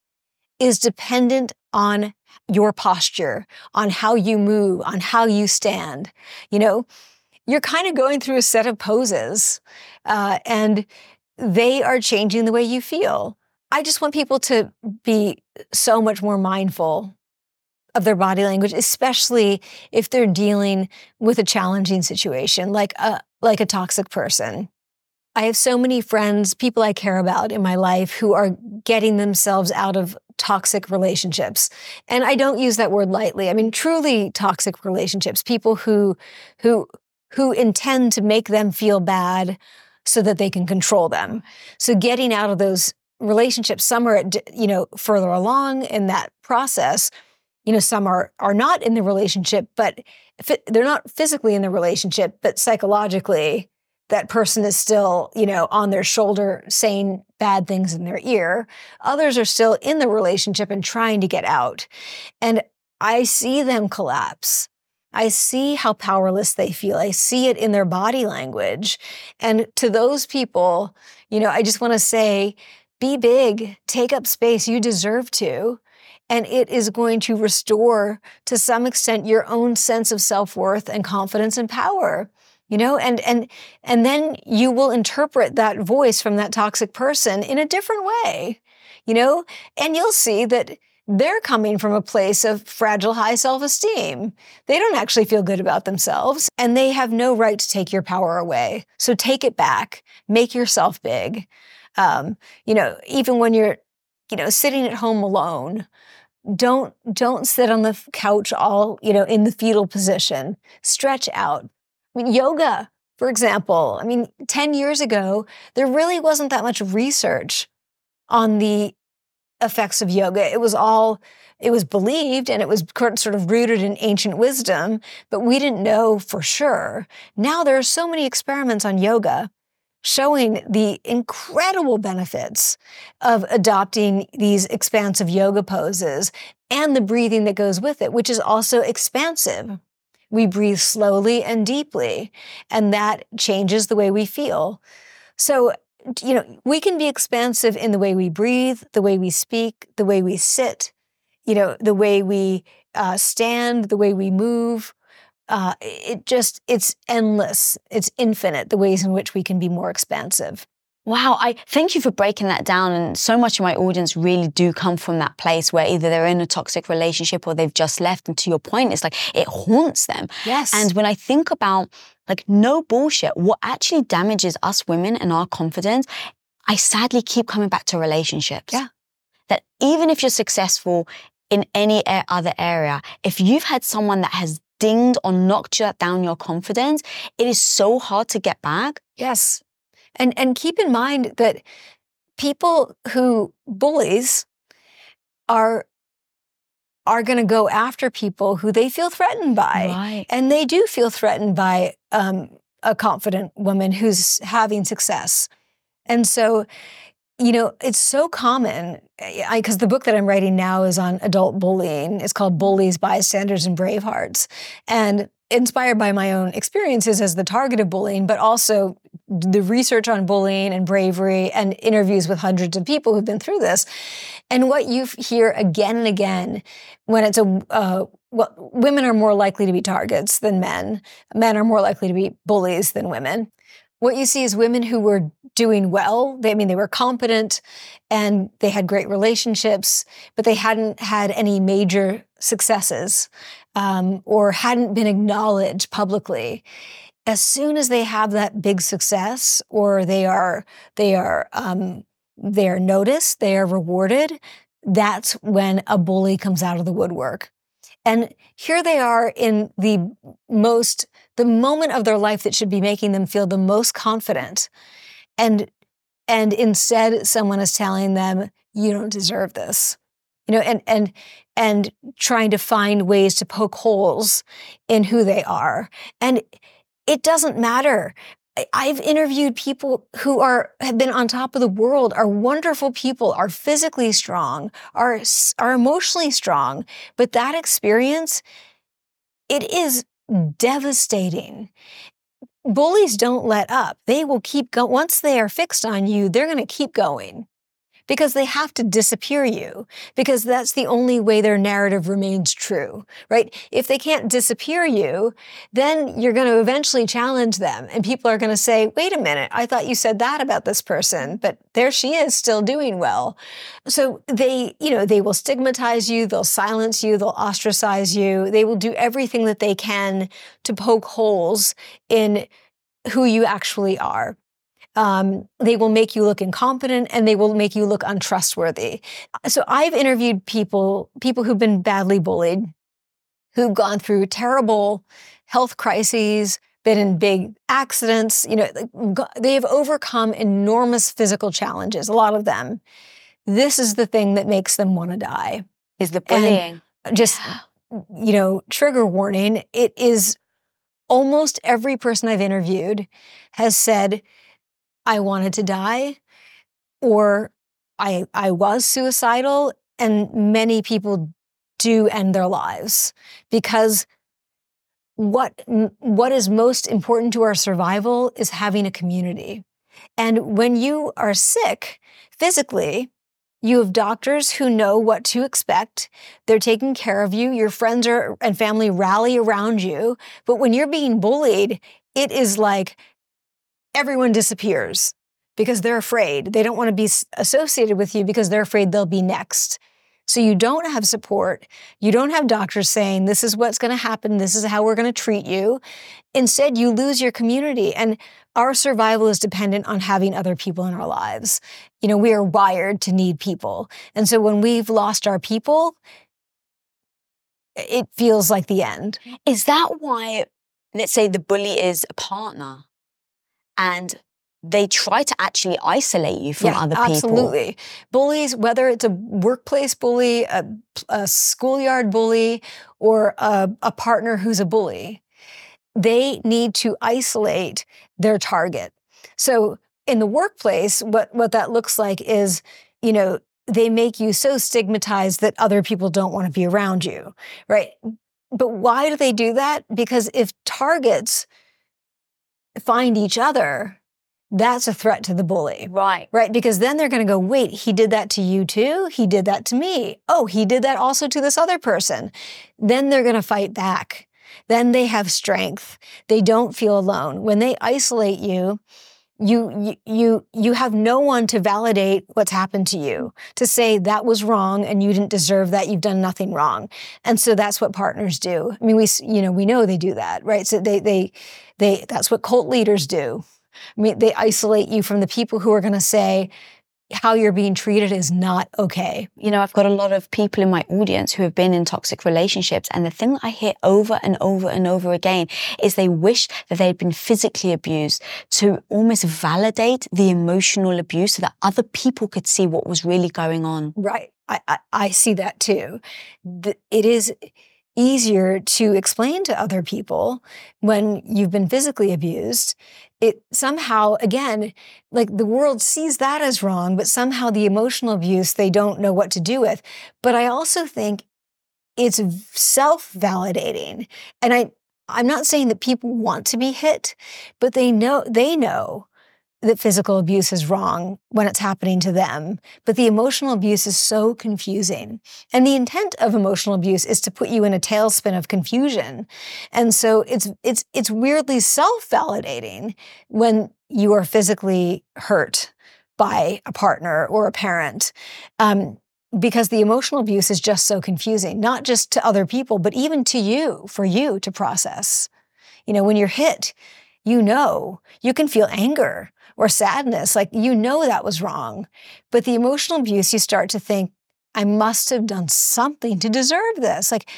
is dependent on your posture, on how you move, on how you stand. You know, you're kind of going through a set of poses, and they are changing the way you feel. I just want people to be so much more mindful of their body language, especially if they're dealing with a challenging situation, like a toxic person. I have so many friends, people I care about in my life, who are getting themselves out of toxic relationships. And I don't use that word lightly. I mean, truly toxic relationships, people who intend to make them feel bad so that they can control them. So getting out of those relationships, some are, you know, further along in that process. You know, some are not in the relationship, but they're not physically in the relationship, but psychologically, that person is still, you know, on their shoulder saying bad things in their ear. Others are still in the relationship and trying to get out. And I see them collapse. I see how powerless they feel. I see it in their body language. And to those people, you know, I just want to say, be big, take up space, you deserve to, and it is going to restore to some extent your own sense of self-worth and confidence and power, you know, and then you will interpret that voice from that toxic person in a different way, you know, and you'll see that they're coming from a place of fragile high self-esteem. They don't actually feel good about themselves, and they have no right to take your power away. So take it back. Make yourself big. Even when you're, sitting at home alone, don't sit on the couch all, in the fetal position. Stretch out. Yoga, for example. 10 years ago, there really wasn't that much research on the effects of yoga. It was believed and it was sort of rooted in ancient wisdom, but we didn't know for sure. Now there are so many experiments on yoga showing the incredible benefits of adopting these expansive yoga poses and the breathing that goes with it, which is also expansive. We breathe slowly and deeply, and that changes the way we feel. So, we can be expansive in the way we breathe, the way we speak, the way we sit, the way we stand, the way we move. It's endless. It's infinite, the ways in which we can be more expansive. Wow, I thank you for breaking that down. And so much of my audience really do come from that place where either they're in a toxic relationship or they've just left. And to your point, it's like it haunts them. Yes. And when I think about no bullshit, what actually damages us women and our confidence, I sadly keep coming back to relationships. Yeah. That even if you're successful in any other area, if you've had someone that has dinged or knocked you down your confidence, it is so hard to get back. Yes. And keep in mind that bullies are going to go after people who they feel threatened by. Right. And they do feel threatened by a confident woman who's having success. And so, it's so common, because the book that I'm writing now is on adult bullying. It's called Bullies, Bystanders, and Bravehearts. And inspired by my own experiences as the target of bullying, but also the research on bullying and bravery and interviews with hundreds of people who've been through this. And what you hear again and again, when it's women are more likely to be targets than men. Men are more likely to be bullies than women. What you see is women who were doing well. They were competent and they had great relationships, but they hadn't had any major successes or hadn't been acknowledged publicly. As soon as they have that big success, or they are noticed, they are rewarded, that's when a bully comes out of the woodwork. And here they are in the moment of their life that should be making them feel the most confident. And instead someone is telling them, you don't deserve this. And trying to find ways to poke holes in who they are. And it doesn't matter. I've interviewed people who have been on top of the world, are wonderful people, are physically strong, are emotionally strong. But that experience, it is devastating. Bullies don't let up. They will keep going. Once they are fixed on you, they're going to keep going, because they have to disappear you, because that's the only way their narrative remains true, right? If they can't disappear you, then you're going to eventually challenge them. And people are going to say, wait a minute, I thought you said that about this person, but there she is still doing well. So they will stigmatize you, they'll silence you, they'll ostracize you. They will do everything that they can to poke holes in who you actually are. They will make you look incompetent, and they will make you look untrustworthy. So I've interviewed people who've been badly bullied, who've gone through terrible health crises, been in big accidents. They have overcome enormous physical challenges, a lot of them. This is the thing that makes them want to die. Is the bullying. And just, trigger warning. It is almost every person I've interviewed has said, I wanted to die, or I was suicidal, and many people do end their lives, because what is most important to our survival is having a community. And when you are sick physically, you have doctors who know what to expect. They're taking care of you. Your friends and family rally around you. But when you're being bullied, it is like, everyone disappears because they're afraid. They don't want to be associated with you because they're afraid they'll be next. So you don't have support. You don't have doctors saying, this is what's going to happen. This is how we're going to treat you. Instead, you lose your community. And our survival is dependent on having other people in our lives. You know, we are wired to need people. And so when we've lost our people, it feels like the end. Is that why, let's say the bully is a partner and they try to actually isolate you from other people? Absolutely. Bullies, whether it's a workplace bully, a schoolyard bully, or a partner who's a bully, they need to isolate their target. So in the workplace, what that looks like is, you know, they make you so stigmatized that other people don't want to be around you, right? But why do they do that? Because if targets find each other, that's a threat to the bully. Right. Right? Because then they're going to go, wait, he did that to you too? He did that to me. Oh, he did that also to this other person. Then they're going to fight back. Then they have strength. They don't feel alone. When they isolate you, you have no one to validate what's happened to you, to say that was wrong and you didn't deserve that, you've done nothing wrong. And so that's what partners do. I mean, we know they do that, right? So they that's what cult leaders do. I mean, they isolate you from the people who are going to say how you're being treated is not okay. You know, I've got a lot of people in my audience who have been in toxic relationships, and the thing that I hear over and over and over again is they wish that they'd been physically abused to almost validate the emotional abuse so that other people could see what was really going on. Right. I see that too. It is easier to explain to other people when you've been physically abused. It somehow, again, like the world sees that as wrong, but somehow the emotional abuse, they don't know what to do with. But I also think it's self-validating. And I'm not saying that people want to be hit, but they know that physical abuse is wrong when it's happening to them. But the emotional abuse is so confusing. And the intent of emotional abuse is to put you in a tailspin of confusion. And so it's weirdly self-validating when you are physically hurt by a partner or a parent, because the emotional abuse is just so confusing, not just to other people, but even to you, for you to process. You know, when you're hit, you know, you can feel anger or sadness, like, you know, that was wrong. But the emotional abuse, you start to think, I must have done something to deserve this. Like,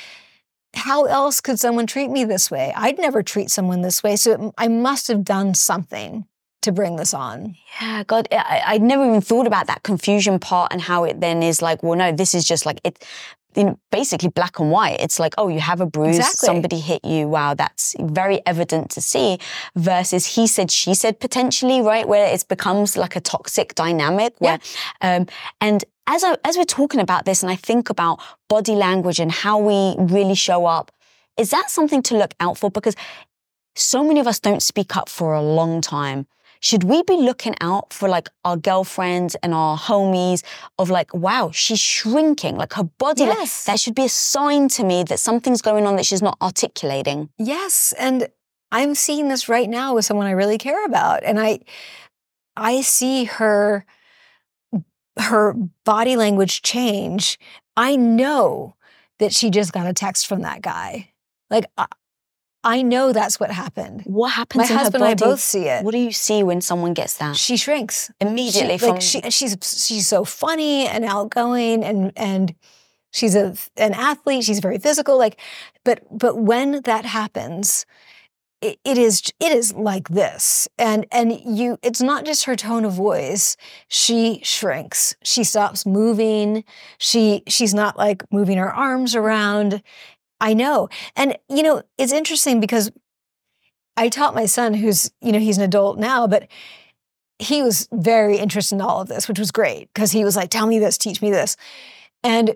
how else could someone treat me this way? I'd never treat someone this way. So I must have done something to bring this on. Yeah, God, I'd never even thought about that confusion part and how it then is like, well, no, this is just like, it. You know, basically black and white. It's like, oh, you have a bruise, Somebody hit you. Wow, that's very evident to see. Versus he said, she said potentially, right? Where it becomes like a toxic dynamic. Yeah. Where, and as we're talking about this and I think about body language and how we really show up, is that something to look out for? Because so many of us don't speak up for a long time. Should we be looking out for like our girlfriends and our homies of like, wow, she's shrinking, like her body, yes. Like, that should be a sign to me that something's going on that she's not articulating. Yes. And I'm seeing this right now with someone I really care about. And I see her body language change. I know that she just got a text from that guy. Like, I know that's what happened. What happens? My husband and I both see it. What do you see when someone gets that? She shrinks immediately. She's so funny and outgoing, and she's an athlete. She's very physical. Like, but when that happens, it is like this. And it's not just her tone of voice. She shrinks. She stops moving. She's not like moving her arms around. I know. And, you know, it's interesting because I taught my son who's, you know, he's an adult now, but he was very interested in all of this, which was great because he was like, tell me this, teach me this. And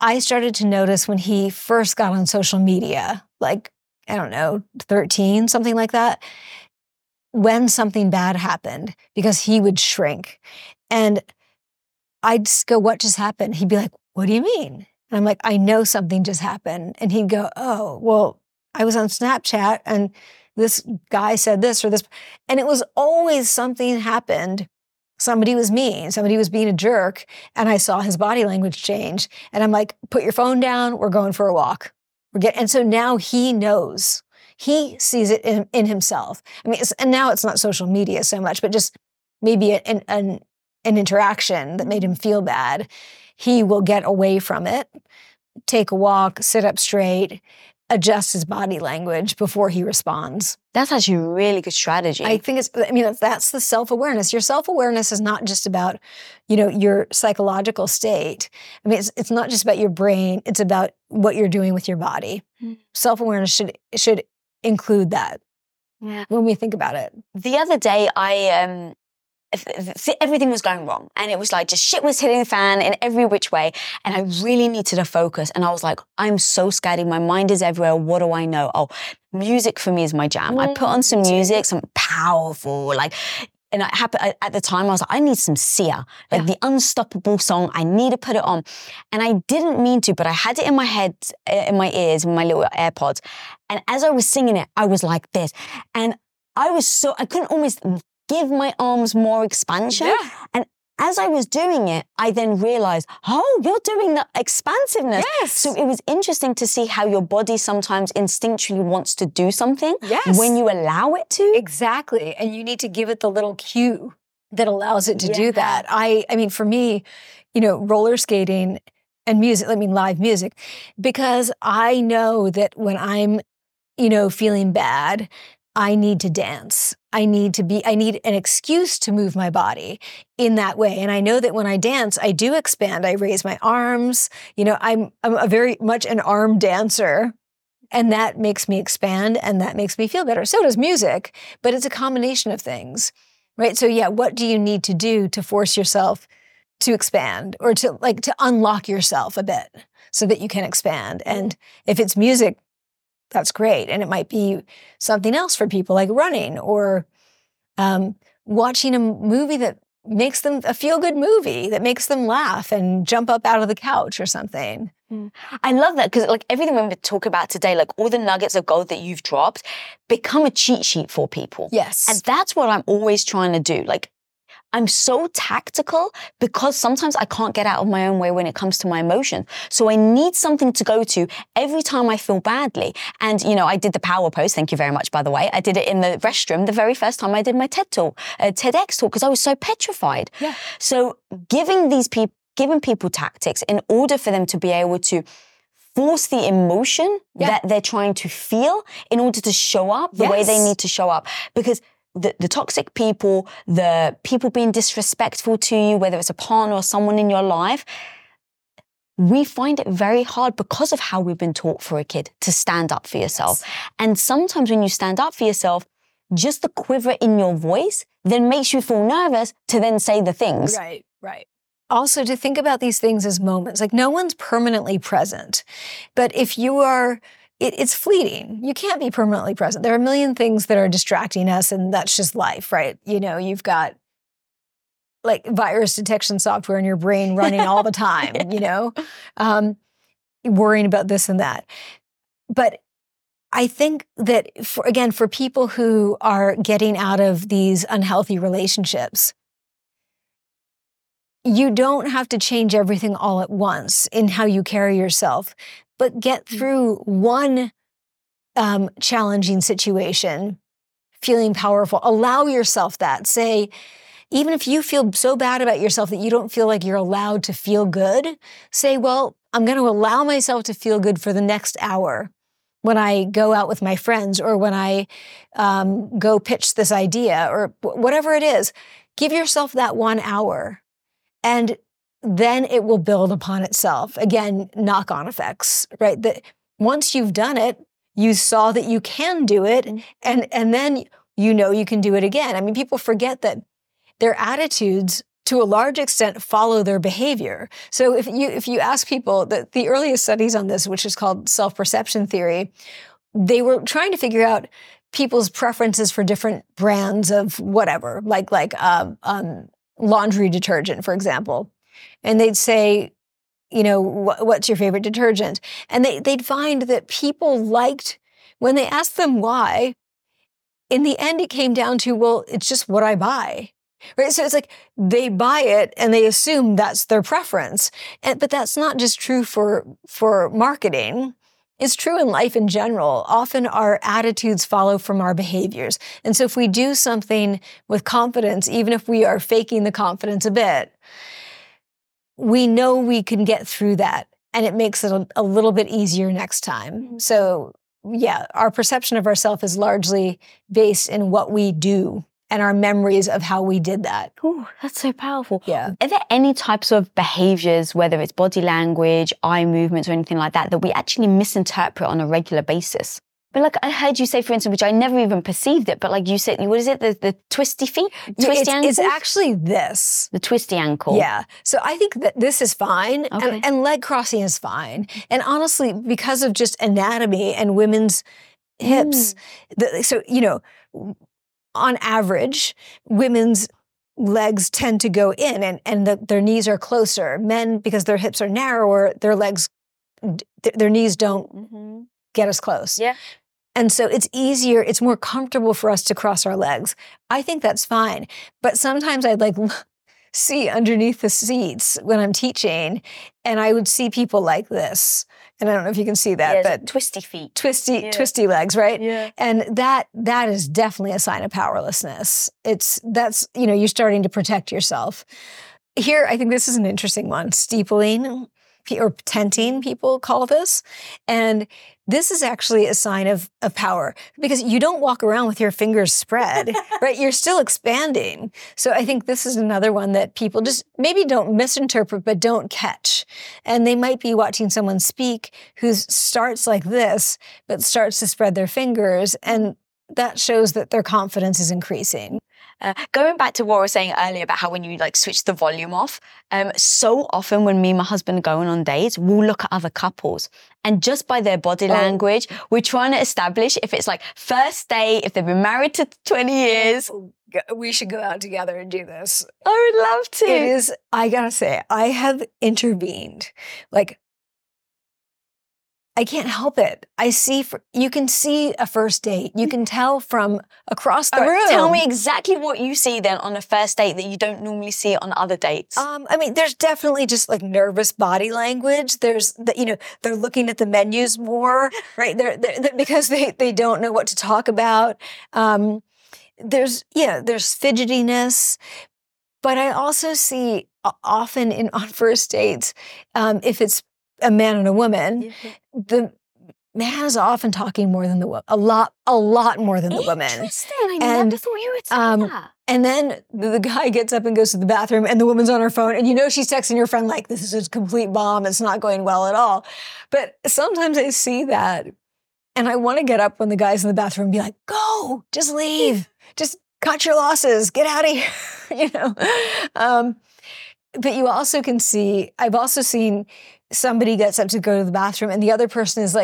I started to notice when he first got on social media, like, I don't know, 13, something like that, when something bad happened, because he would shrink. And I'd just go, what just happened? He'd be like, what do you mean? And I'm like, I know something just happened. And he'd go, oh, well, I was on Snapchat and this guy said this or this. And it was always something happened somebody was mean, somebody was being a jerk, and I saw his body language change. And I'm like, put your phone down, we're going for a walk. And so now he knows. He sees it in himself. I mean, and now it's not social media so much, but just maybe an interaction that made him feel bad. He will get away from it, take a walk, sit up straight, adjust his body language before he responds. That's actually a really good strategy. I think it's, I mean, that's the self-awareness. Your self-awareness is not just about, you know, your psychological state. I mean, it's not just about your brain. It's about what you're doing with your body. Mm. Self-awareness should include that when we think about it. The other day, everything was going wrong. And it was like just shit was hitting the fan in every which way. And I really needed a focus. And I was like, I'm so scattered. My mind is everywhere. What do I know? Oh, music for me is my jam. I put on some music, some powerful, like, and it happened at the time. I was like, I need some Sia, like the unstoppable song. I need to put it on. And I didn't mean to, but I had it in my head, in my ears, in my little AirPods. And as I was singing it, I was like this. And I was so, I couldn't almost give my arms more expansion. Yeah. And as I was doing it, I then realized, oh, you're doing the expansiveness. Yes. So it was interesting to see how your body sometimes instinctually wants to do something when you allow it to. Exactly. And you need to give it the little cue that allows it to do that. I mean, for me, you know, roller skating and music, I mean, live music, because I know that when I'm, you know, feeling bad, I need to dance. I need an excuse to move my body in that way. And I know that when I dance, I do expand. I raise my arms. You know, I'm a very much an arm dancer, and that makes me expand and that makes me feel better. So does music, but it's a combination of things, right? So yeah, what do you need to do to force yourself to expand or to like to unlock yourself a bit so that you can expand? And if it's music, that's great. And it might be something else for people, like running or watching a movie that makes them a feel-good movie, that makes them laugh and jump up out of the couch or something. Mm. I love that because like everything we've been talking about today, like all the nuggets of gold that you've dropped, become a cheat sheet for people. Yes. And that's what I'm always trying to do. Like, I'm so tactical because sometimes I can't get out of my own way when it comes to my emotions. So I need something to go to every time I feel badly. And, you know, I did the power pose. Thank you very much, by the way. I did it in the restroom the very first time I did my TEDx talk because I was so petrified. Yeah. So giving people tactics in order for them to be able to force the emotion that they're trying to feel in order to show up the way they need to show up. Because the toxic people, the people being disrespectful to you, whether it's a partner or someone in your life, we find it very hard because of how we've been taught for a kid to stand up for yourself. Yes. And sometimes when you stand up for yourself, just the quiver in your voice then makes you feel nervous to then say the things. Right, right. Also to think about these things as moments, like no one's permanently present. But if you are... It's fleeting. You can't be permanently present. There are a million things that are distracting us, and that's just life, right? You know, you've got like virus detection software in your brain running all the time, you know, worrying about this and that. But I think that, for people who are getting out of these unhealthy relationships, you don't have to change everything all at once in how you carry yourself, but get through one challenging situation, feeling powerful. Allow yourself that. Say, even if you feel so bad about yourself that you don't feel like you're allowed to feel good, say, well, I'm going to allow myself to feel good for the next hour when I go out with my friends or when I go pitch this idea or whatever it is. Give yourself that 1 hour. And then it will build upon itself. Again, knock-on effects, right? That once you've done it, you saw that you can do it, and then you know you can do it again. I mean, people forget that their attitudes, to a large extent, follow their behavior. So if you ask people, the earliest studies on this, which is called self-perception theory, they were trying to figure out people's preferences for different brands of whatever, like laundry detergent, for example. And they'd say, you know, what's your favorite detergent? And they'd find that people liked, when they asked them why, in the end it came down to, well, it's just what I buy. Right? So it's like they buy it and they assume that's their preference. But that's not just true for marketing. It's true in life in general. Often our attitudes follow from our behaviors. And so if we do something with confidence, even if we are faking the confidence a bit, we know we can get through that. And it makes it a little bit easier next time. So yeah, our perception of ourselves is largely based in what we do and our memories of how we did that. Oh, that's so powerful. Yeah. Are there any types of behaviors, whether it's body language, eye movements, or anything like that, that we actually misinterpret on a regular basis? But like I heard you say, for instance, which I never even perceived it, but like you said, what is it? The twisty feet? Twisty ankle? It's actually this. The twisty ankle. Yeah. So I think that this is fine and leg crossing is fine. And honestly, because of just anatomy and women's hips, on average, women's legs tend to go in and their knees are closer. Men, because their hips are narrower, their knees don't get as close. Yeah. And so it's easier, it's more comfortable for us to cross our legs. I think that's fine. But sometimes I'd see underneath the seats when I'm teaching, and I would see people like this. And I don't know if you can see that, but twisty feet, twisty legs, right? Yeah. And that is definitely a sign of powerlessness. That's you're starting to protect yourself. Here, I think this is an interesting one. Steepling or tenting, people call this. And this is actually a sign of power because you don't walk around with your fingers spread, right? You're still expanding. So I think this is another one that people just maybe don't misinterpret, but don't catch. And they might be watching someone speak who starts like this, but starts to spread their fingers. And that shows that their confidence is increasing. Going back to what I was saying earlier about how when you switch the volume off, so often when me and my husband are going on dates, we'll look at other couples. And just by their body language, we're trying to establish if it's first date, if they've been married to 20 years. We should go out together and do this. I would love to. It is, I gotta say, I have intervened. I can't help it. You can see a first date. You can tell from across the room. Tell me exactly what you see then on a first date that you don't normally see on other dates. There's definitely just nervous body language. There's they're looking at the menus more, right? They're because they don't know what to talk about. There's fidgetiness, but I also see often on first dates if it's a man and a woman, the man is often talking more than the woman, a lot more than the woman. Interesting. I never thought you would say that. And then the guy gets up and goes to the bathroom and the woman's on her phone and she's texting your friend this is a complete bomb. It's not going well at all. But sometimes I see that and I want to get up when the guy's in the bathroom and be go, just leave. Just cut your losses. Get out of here, But you also can see, I've also seen somebody gets up to go to the bathroom and the other person is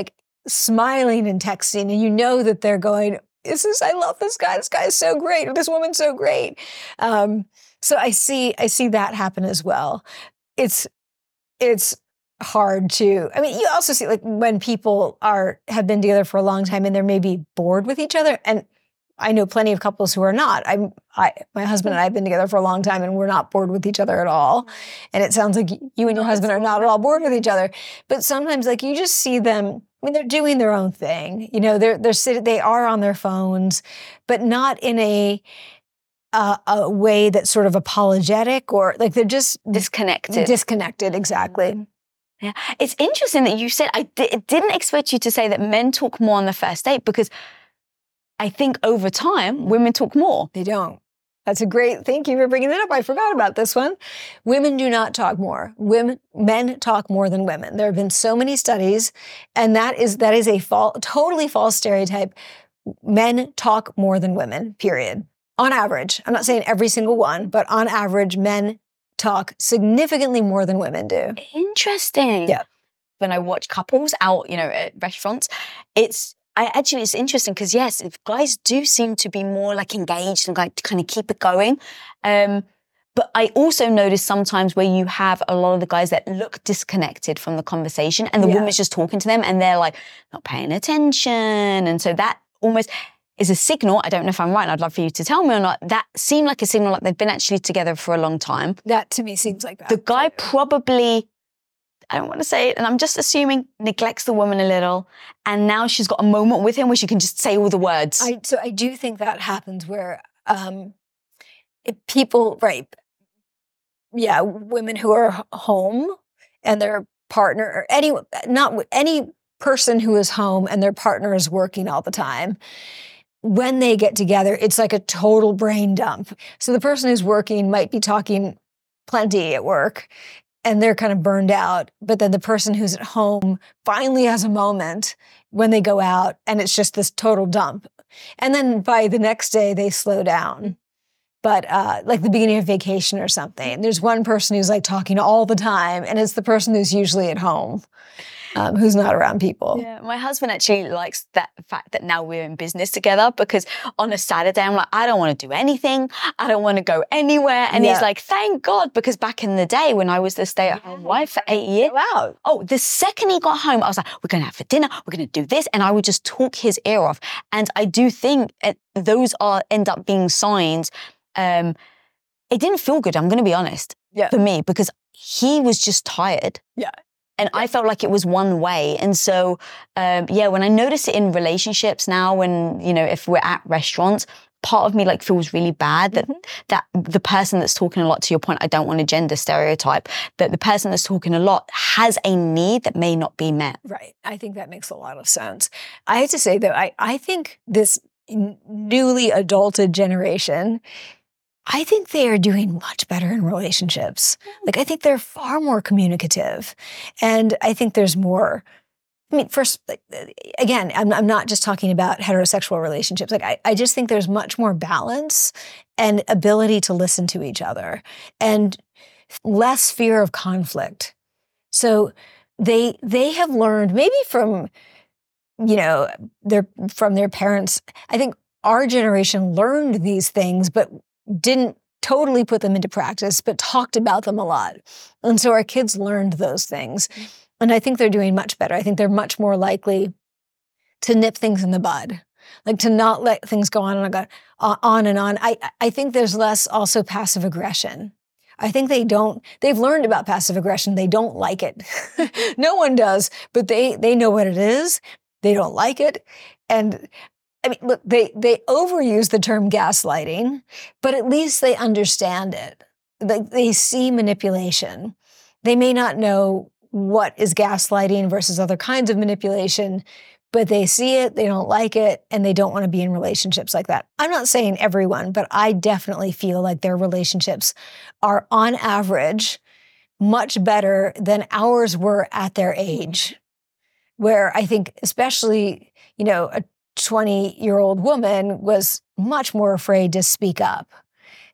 smiling and texting and that they're going, I love this guy. This guy is so great. Or this woman's so great. So I see that happen as well. It's hard to, you also see when people have been together for a long time and they're maybe bored with each other. And I know plenty of couples who are not. My husband and I have been together for a long time and we're not bored with each other at all. And it sounds like you and your husband are not at all bored with each other. But sometimes you just see them, they're doing their own thing. They are on their phones, but not in a way that's sort of apologetic or they're just disconnected. Disconnected, exactly. Mm-hmm. Yeah. It's interesting that you said, I didn't expect you to say that men talk more on the first date because I think over time, women talk more. They don't. That's a great, thank you for bringing that up. I forgot about this one. Women do not talk more. Men talk more than women. There have been so many studies, and that is a totally false stereotype. Men talk more than women, period. On average. I'm not saying every single one, but on average, men talk significantly more than women do. Interesting. Yeah. When I watch couples out, at restaurants, it's interesting because yes, if guys do seem to be more engaged and kind of keep it going. But I also notice sometimes where you have a lot of the guys that look disconnected from the conversation and the woman's just talking to them and they're not paying attention. And so that almost is a signal, I don't know if I'm right, and I'd love for you to tell me or not, that seemed like a signal like they've been actually together for a long time. That to me seems like that. The guy probably, I don't want to say it, and I'm just assuming, neglects the woman a little, and now she's got a moment with him where she can just say all the words. So I do think that happens where people, right, yeah, women who are home and their partner, or any person who is home and their partner is working all the time, when they get together, it's like a total brain dump. So the person who's working might be talking plenty at work and they're kind of burned out. But then the person who's at home finally has a moment when they go out and it's just this total dump. And then by the next day, they slow down. But like the beginning of vacation or something, there's one person who's like talking all the time and it's the person who's usually at home. Who's not around people. Yeah, my husband actually likes that fact that now we're in business together, because on a Saturday, I'm like, I don't want to do anything. I don't want to go anywhere. And he's like, thank God, because back in the day when I was the stay-at-home wife for 8 years. Wow. Oh, the second he got home, I was like, we're going to have for dinner. We're going to do this. And I would just talk his ear off. And I do think those end up being signs. It didn't feel good, I'm going to be honest, for me, because he was just tired. Yeah. And I felt like it was one way. And so, when I notice it in relationships now, when, you know, if we're at restaurants, part of me like feels really bad that, that the person that's talking a lot, to your point, I don't want to gender stereotype, that the person that's talking a lot has a need that may not be met. Right. I think that makes a lot of sense. I have to say though, I think this newly adulted generation, I think they are doing much better in relationships. Like, I think they're far more communicative. And I think there's more, I mean, first, again, I'm not just talking about heterosexual relationships. Like, I just think there's much more balance and ability to listen to each other and less fear of conflict. So they have learned, maybe from, you know, from their parents. I think our generation learned these things, but didn't totally put them into practice, but talked about them a lot. And so our kids learned those things. And I think they're doing much better. I think they're much more likely to nip things in the bud, like to not let things go on and on. I think there's less also passive aggression. I think they've learned about passive aggression. They don't like it. No one does, but they know what it is. They don't like it. And I mean, look, they overuse the term gaslighting, but at least they understand it. They see manipulation. They may not know what is gaslighting versus other kinds of manipulation, but they see it, they don't like it, and they don't want to be in relationships like that. I'm not saying everyone, but I definitely feel like their relationships are, on average, much better than ours were at their age, where I think especially, you know, a 20-year-old woman was much more afraid to speak up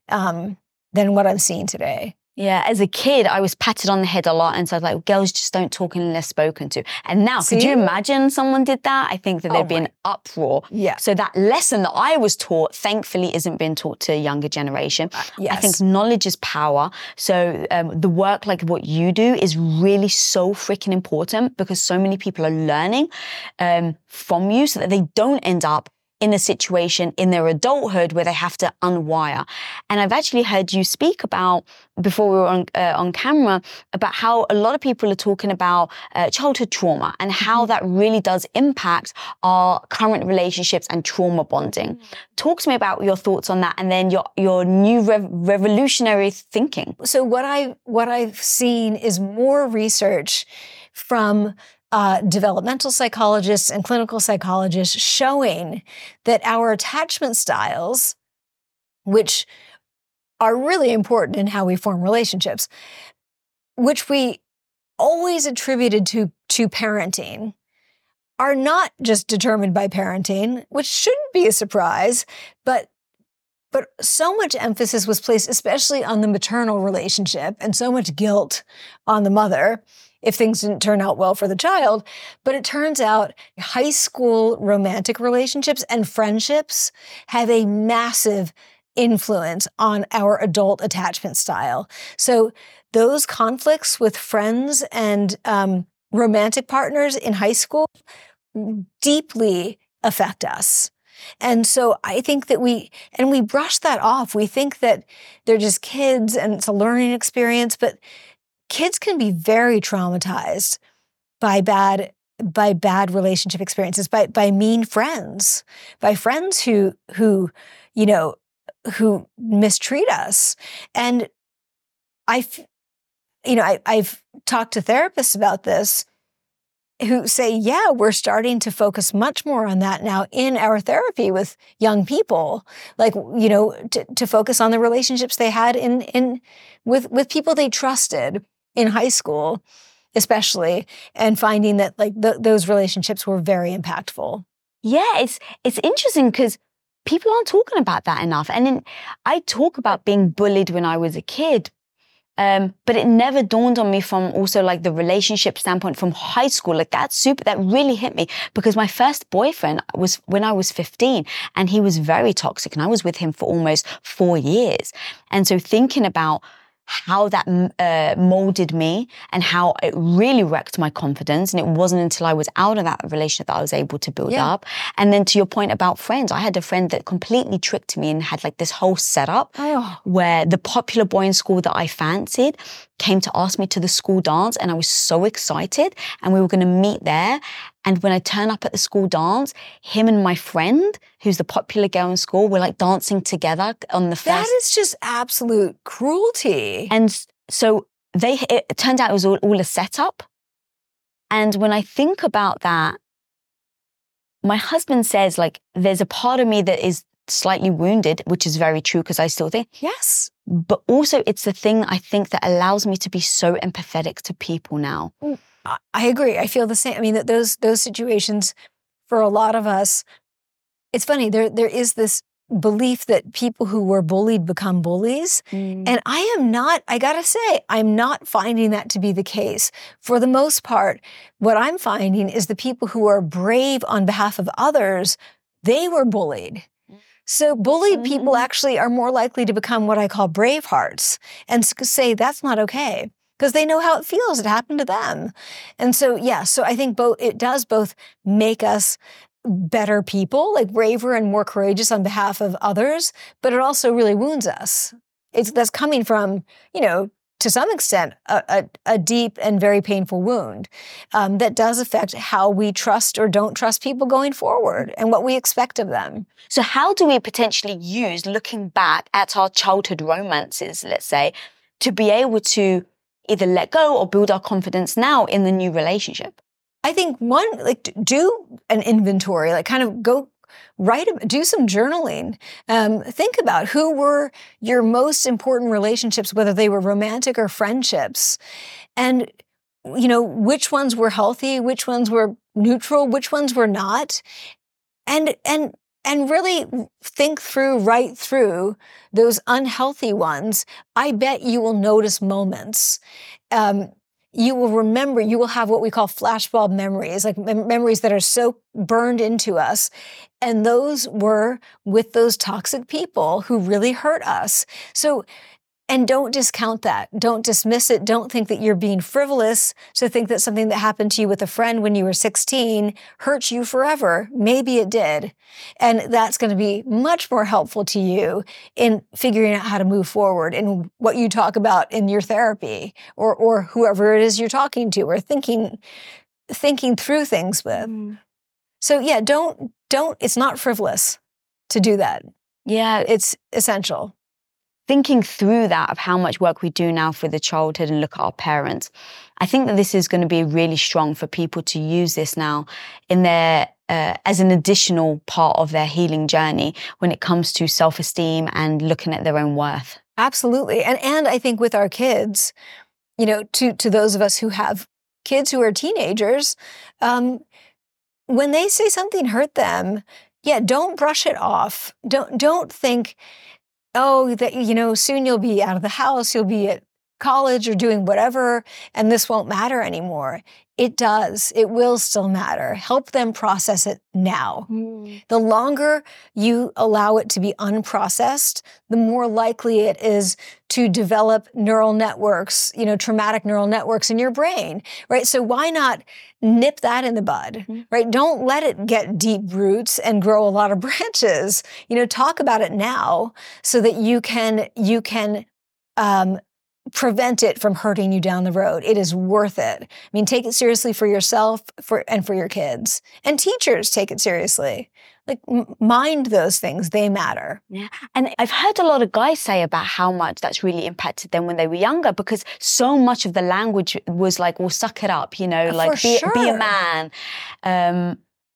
than what I'm seeing today. Yeah, as a kid, I was patted on the head a lot. And so I was like, girls just don't talk unless spoken to. And now, could you imagine someone did that? I think that there'd be an uproar. Yeah. So that lesson that I was taught, thankfully, isn't being taught to a younger generation. Yes. I think knowledge is power. So the work like what you do is really so freaking important, because so many people are learning from you so that they don't end up in a situation in their adulthood where they have to unwire. And I've actually heard you speak about, before we were on camera, about how a lot of people are talking about childhood trauma and how that really does impact our current relationships and trauma bonding. Talk to me about your thoughts on that, and then your new revolutionary thinking. So what I've seen is more research from developmental psychologists and clinical psychologists showing that our attachment styles, which are really important in how we form relationships, which we always attributed to parenting, are not just determined by parenting, which shouldn't be a surprise, but so much emphasis was placed, especially on the maternal relationship, and so much guilt on the mother if things didn't turn out well for the child. But it turns out high school romantic relationships and friendships have a massive influence on our adult attachment style. So those conflicts with friends and romantic partners in high school deeply affect us. And so I think that we brush that off. We think that they're just kids and it's a learning experience, but kids can be very traumatized by bad relationship experiences, by mean friends, by friends who mistreat us. And I've talked to therapists about this, who say, yeah, we're starting to focus much more on that now in our therapy with young people, to focus on the relationships they had with people they trusted in high school, especially, and finding that those relationships were very impactful. Yeah, it's interesting because people aren't talking about that enough. And I talk about being bullied when I was a kid, but it never dawned on me from also the relationship standpoint from high school. That really hit me because my first boyfriend was when I was 15 and he was very toxic and I was with him for almost 4 years. And so thinking about how that molded me and how it really wrecked my confidence. And it wasn't until I was out of that relationship that I was able to build up. And then to your point about friends, I had a friend that completely tricked me and had this whole setup where the popular boy in school that I fancied came to ask me to the school dance, and I was so excited and we were going to meet there. And when I turn up at the school dance, him and my friend, who's the popular girl in school, were dancing together on the first. That is just absolute cruelty. And so it turned out it was all a setup. And when I think about that, my husband says there's a part of me that is slightly wounded, which is very true because I still think. Yes. But also it's the thing I think that allows me to be so empathetic to people now. I agree. I feel the same. I mean, those situations for a lot of us, it's funny, there is this belief that people who were bullied become bullies. And I'm not finding that to be the case. For the most part, what I'm finding is the people who are brave on behalf of others, they were bullied. So bullied people actually are more likely to become what I call bravehearts and say that's not okay because they know how it feels. It happened to them. And so, yeah, so I think it does make us better people, braver and more courageous on behalf of others, but it also really wounds us. That's coming from, to some extent, a deep and very painful wound that does affect how we trust or don't trust people going forward and what we expect of them. So how do we potentially use looking back at our childhood romances, let's say, to be able to either let go or build our confidence now in the new relationship? I think one, do an inventory, kind of go do some journaling. Think about who were your most important relationships, whether they were romantic or friendships, and which ones were healthy, which ones were neutral, which ones were not, and really think through, write through those unhealthy ones. I bet you will notice moments. You will remember, you will have what we call flashbulb memories, memories that are so burned into us. And those were with those toxic people who really hurt us. So, and don't discount that. Don't dismiss it. Don't think that you're being frivolous. So think that something that happened to you with a friend when you were 16 hurt you forever. Maybe it did. And that's going to be much more helpful to you in figuring out how to move forward in what you talk about in your therapy or whoever it is you're talking to or thinking through things with. So yeah, don't, it's not frivolous to do that. Yeah. It's essential. Thinking through that of how much work we do now for the childhood and look at our parents, I think that this is going to be really strong for people to use this now in their as an additional part of their healing journey when it comes to self-esteem and looking at their own worth. Absolutely, and I think with our kids, to those of us who have kids who are teenagers, when they say something hurt them, yeah, don't brush it off. Don't think. Soon you'll be out of the house, you'll be at college or doing whatever, and this won't matter anymore. It does. It will still matter. Help them process it now. Mm. The longer you allow it to be unprocessed, the more likely it is to develop neural networks, traumatic neural networks in your brain, right? So why not nip that in the bud, right? Don't let it get deep roots and grow a lot of branches. Talk about it now so that you can prevent it from hurting you down the road. It is worth it. I mean, take it seriously for yourself and for your kids. And teachers, take it seriously. Mind those things. They matter. Yeah. And I've heard a lot of guys say about how much that's really impacted them when they were younger, because so much of the language was like, well, suck it up, be a man.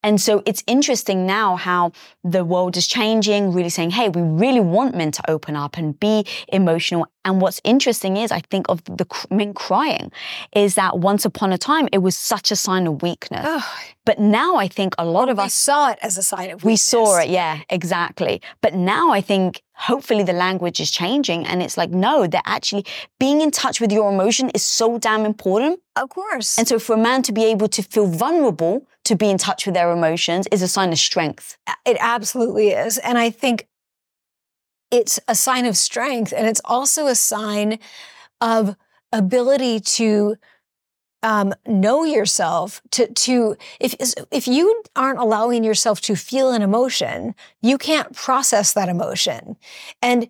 And so it's interesting now how the world is changing, really saying, hey, we really want men to open up and be emotional. And what's interesting is, I think of the men crying, is that once upon a time, it was such a sign of weakness. Oh. But now I think a lot of us saw it as a sign of weakness. We saw it, yeah, exactly. But now I think hopefully the language is changing, and it's like, no, that actually being in touch with your emotion is so damn important. Of course. And so for a man to be able to feel vulnerable, to be in touch with their emotions, is a sign of strength. It absolutely is. And I think it's a sign of strength, and it's also a sign of ability to know yourself. If you aren't allowing yourself to feel an emotion, you can't process that emotion. And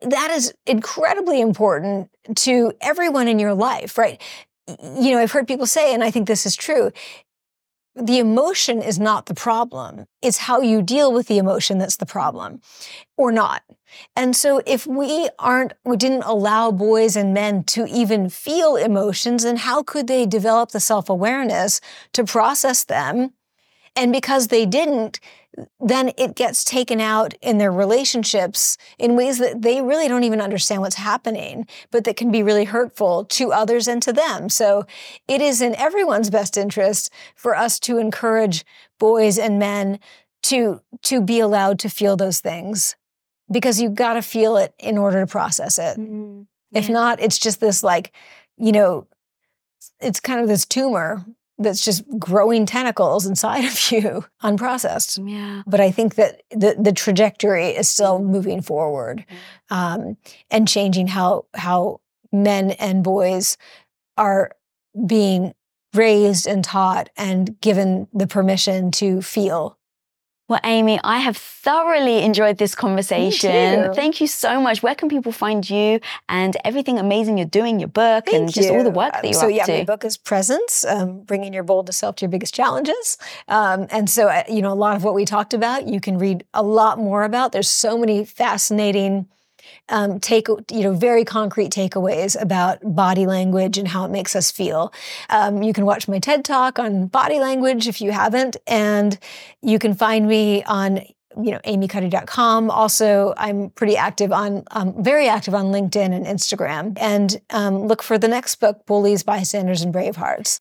that is incredibly important to everyone in your life, right? I've heard people say, and I think this is true, the emotion is not the problem. It's how you deal with the emotion that's the problem, or not. And so if we didn't allow boys and men to even feel emotions, then how could they develop the self-awareness to process them? And because they didn't, then it gets taken out in their relationships in ways that they really don't even understand what's happening, but that can be really hurtful to others and to them. So it is in everyone's best interest for us to encourage boys and men to be allowed to feel those things, because you've got to feel it in order to process it. Mm-hmm. Yeah. If not, it's just this it's kind of this tumor that's just growing tentacles inside of you, unprocessed. Yeah. But I think that the trajectory is still moving forward, and changing how men and boys are being raised and taught and given the permission to feel. Well, Amy, I have thoroughly enjoyed this conversation. Me too. Thank you so much. Where can people find you and everything amazing you're doing, your book, just all the work that you're up to? So, my book is Presence, Bringing Your Boldest Self to Your Biggest Challenges. And so, a lot of what we talked about, you can read a lot more about. There's so many fascinating very concrete takeaways about body language and how it makes us feel. You can watch my TED Talk on body language if you haven't, and you can find me on amycuddy.com. Also, I'm very active on LinkedIn and Instagram, and look for the next book, Bullies, Bystanders, and Bravehearts.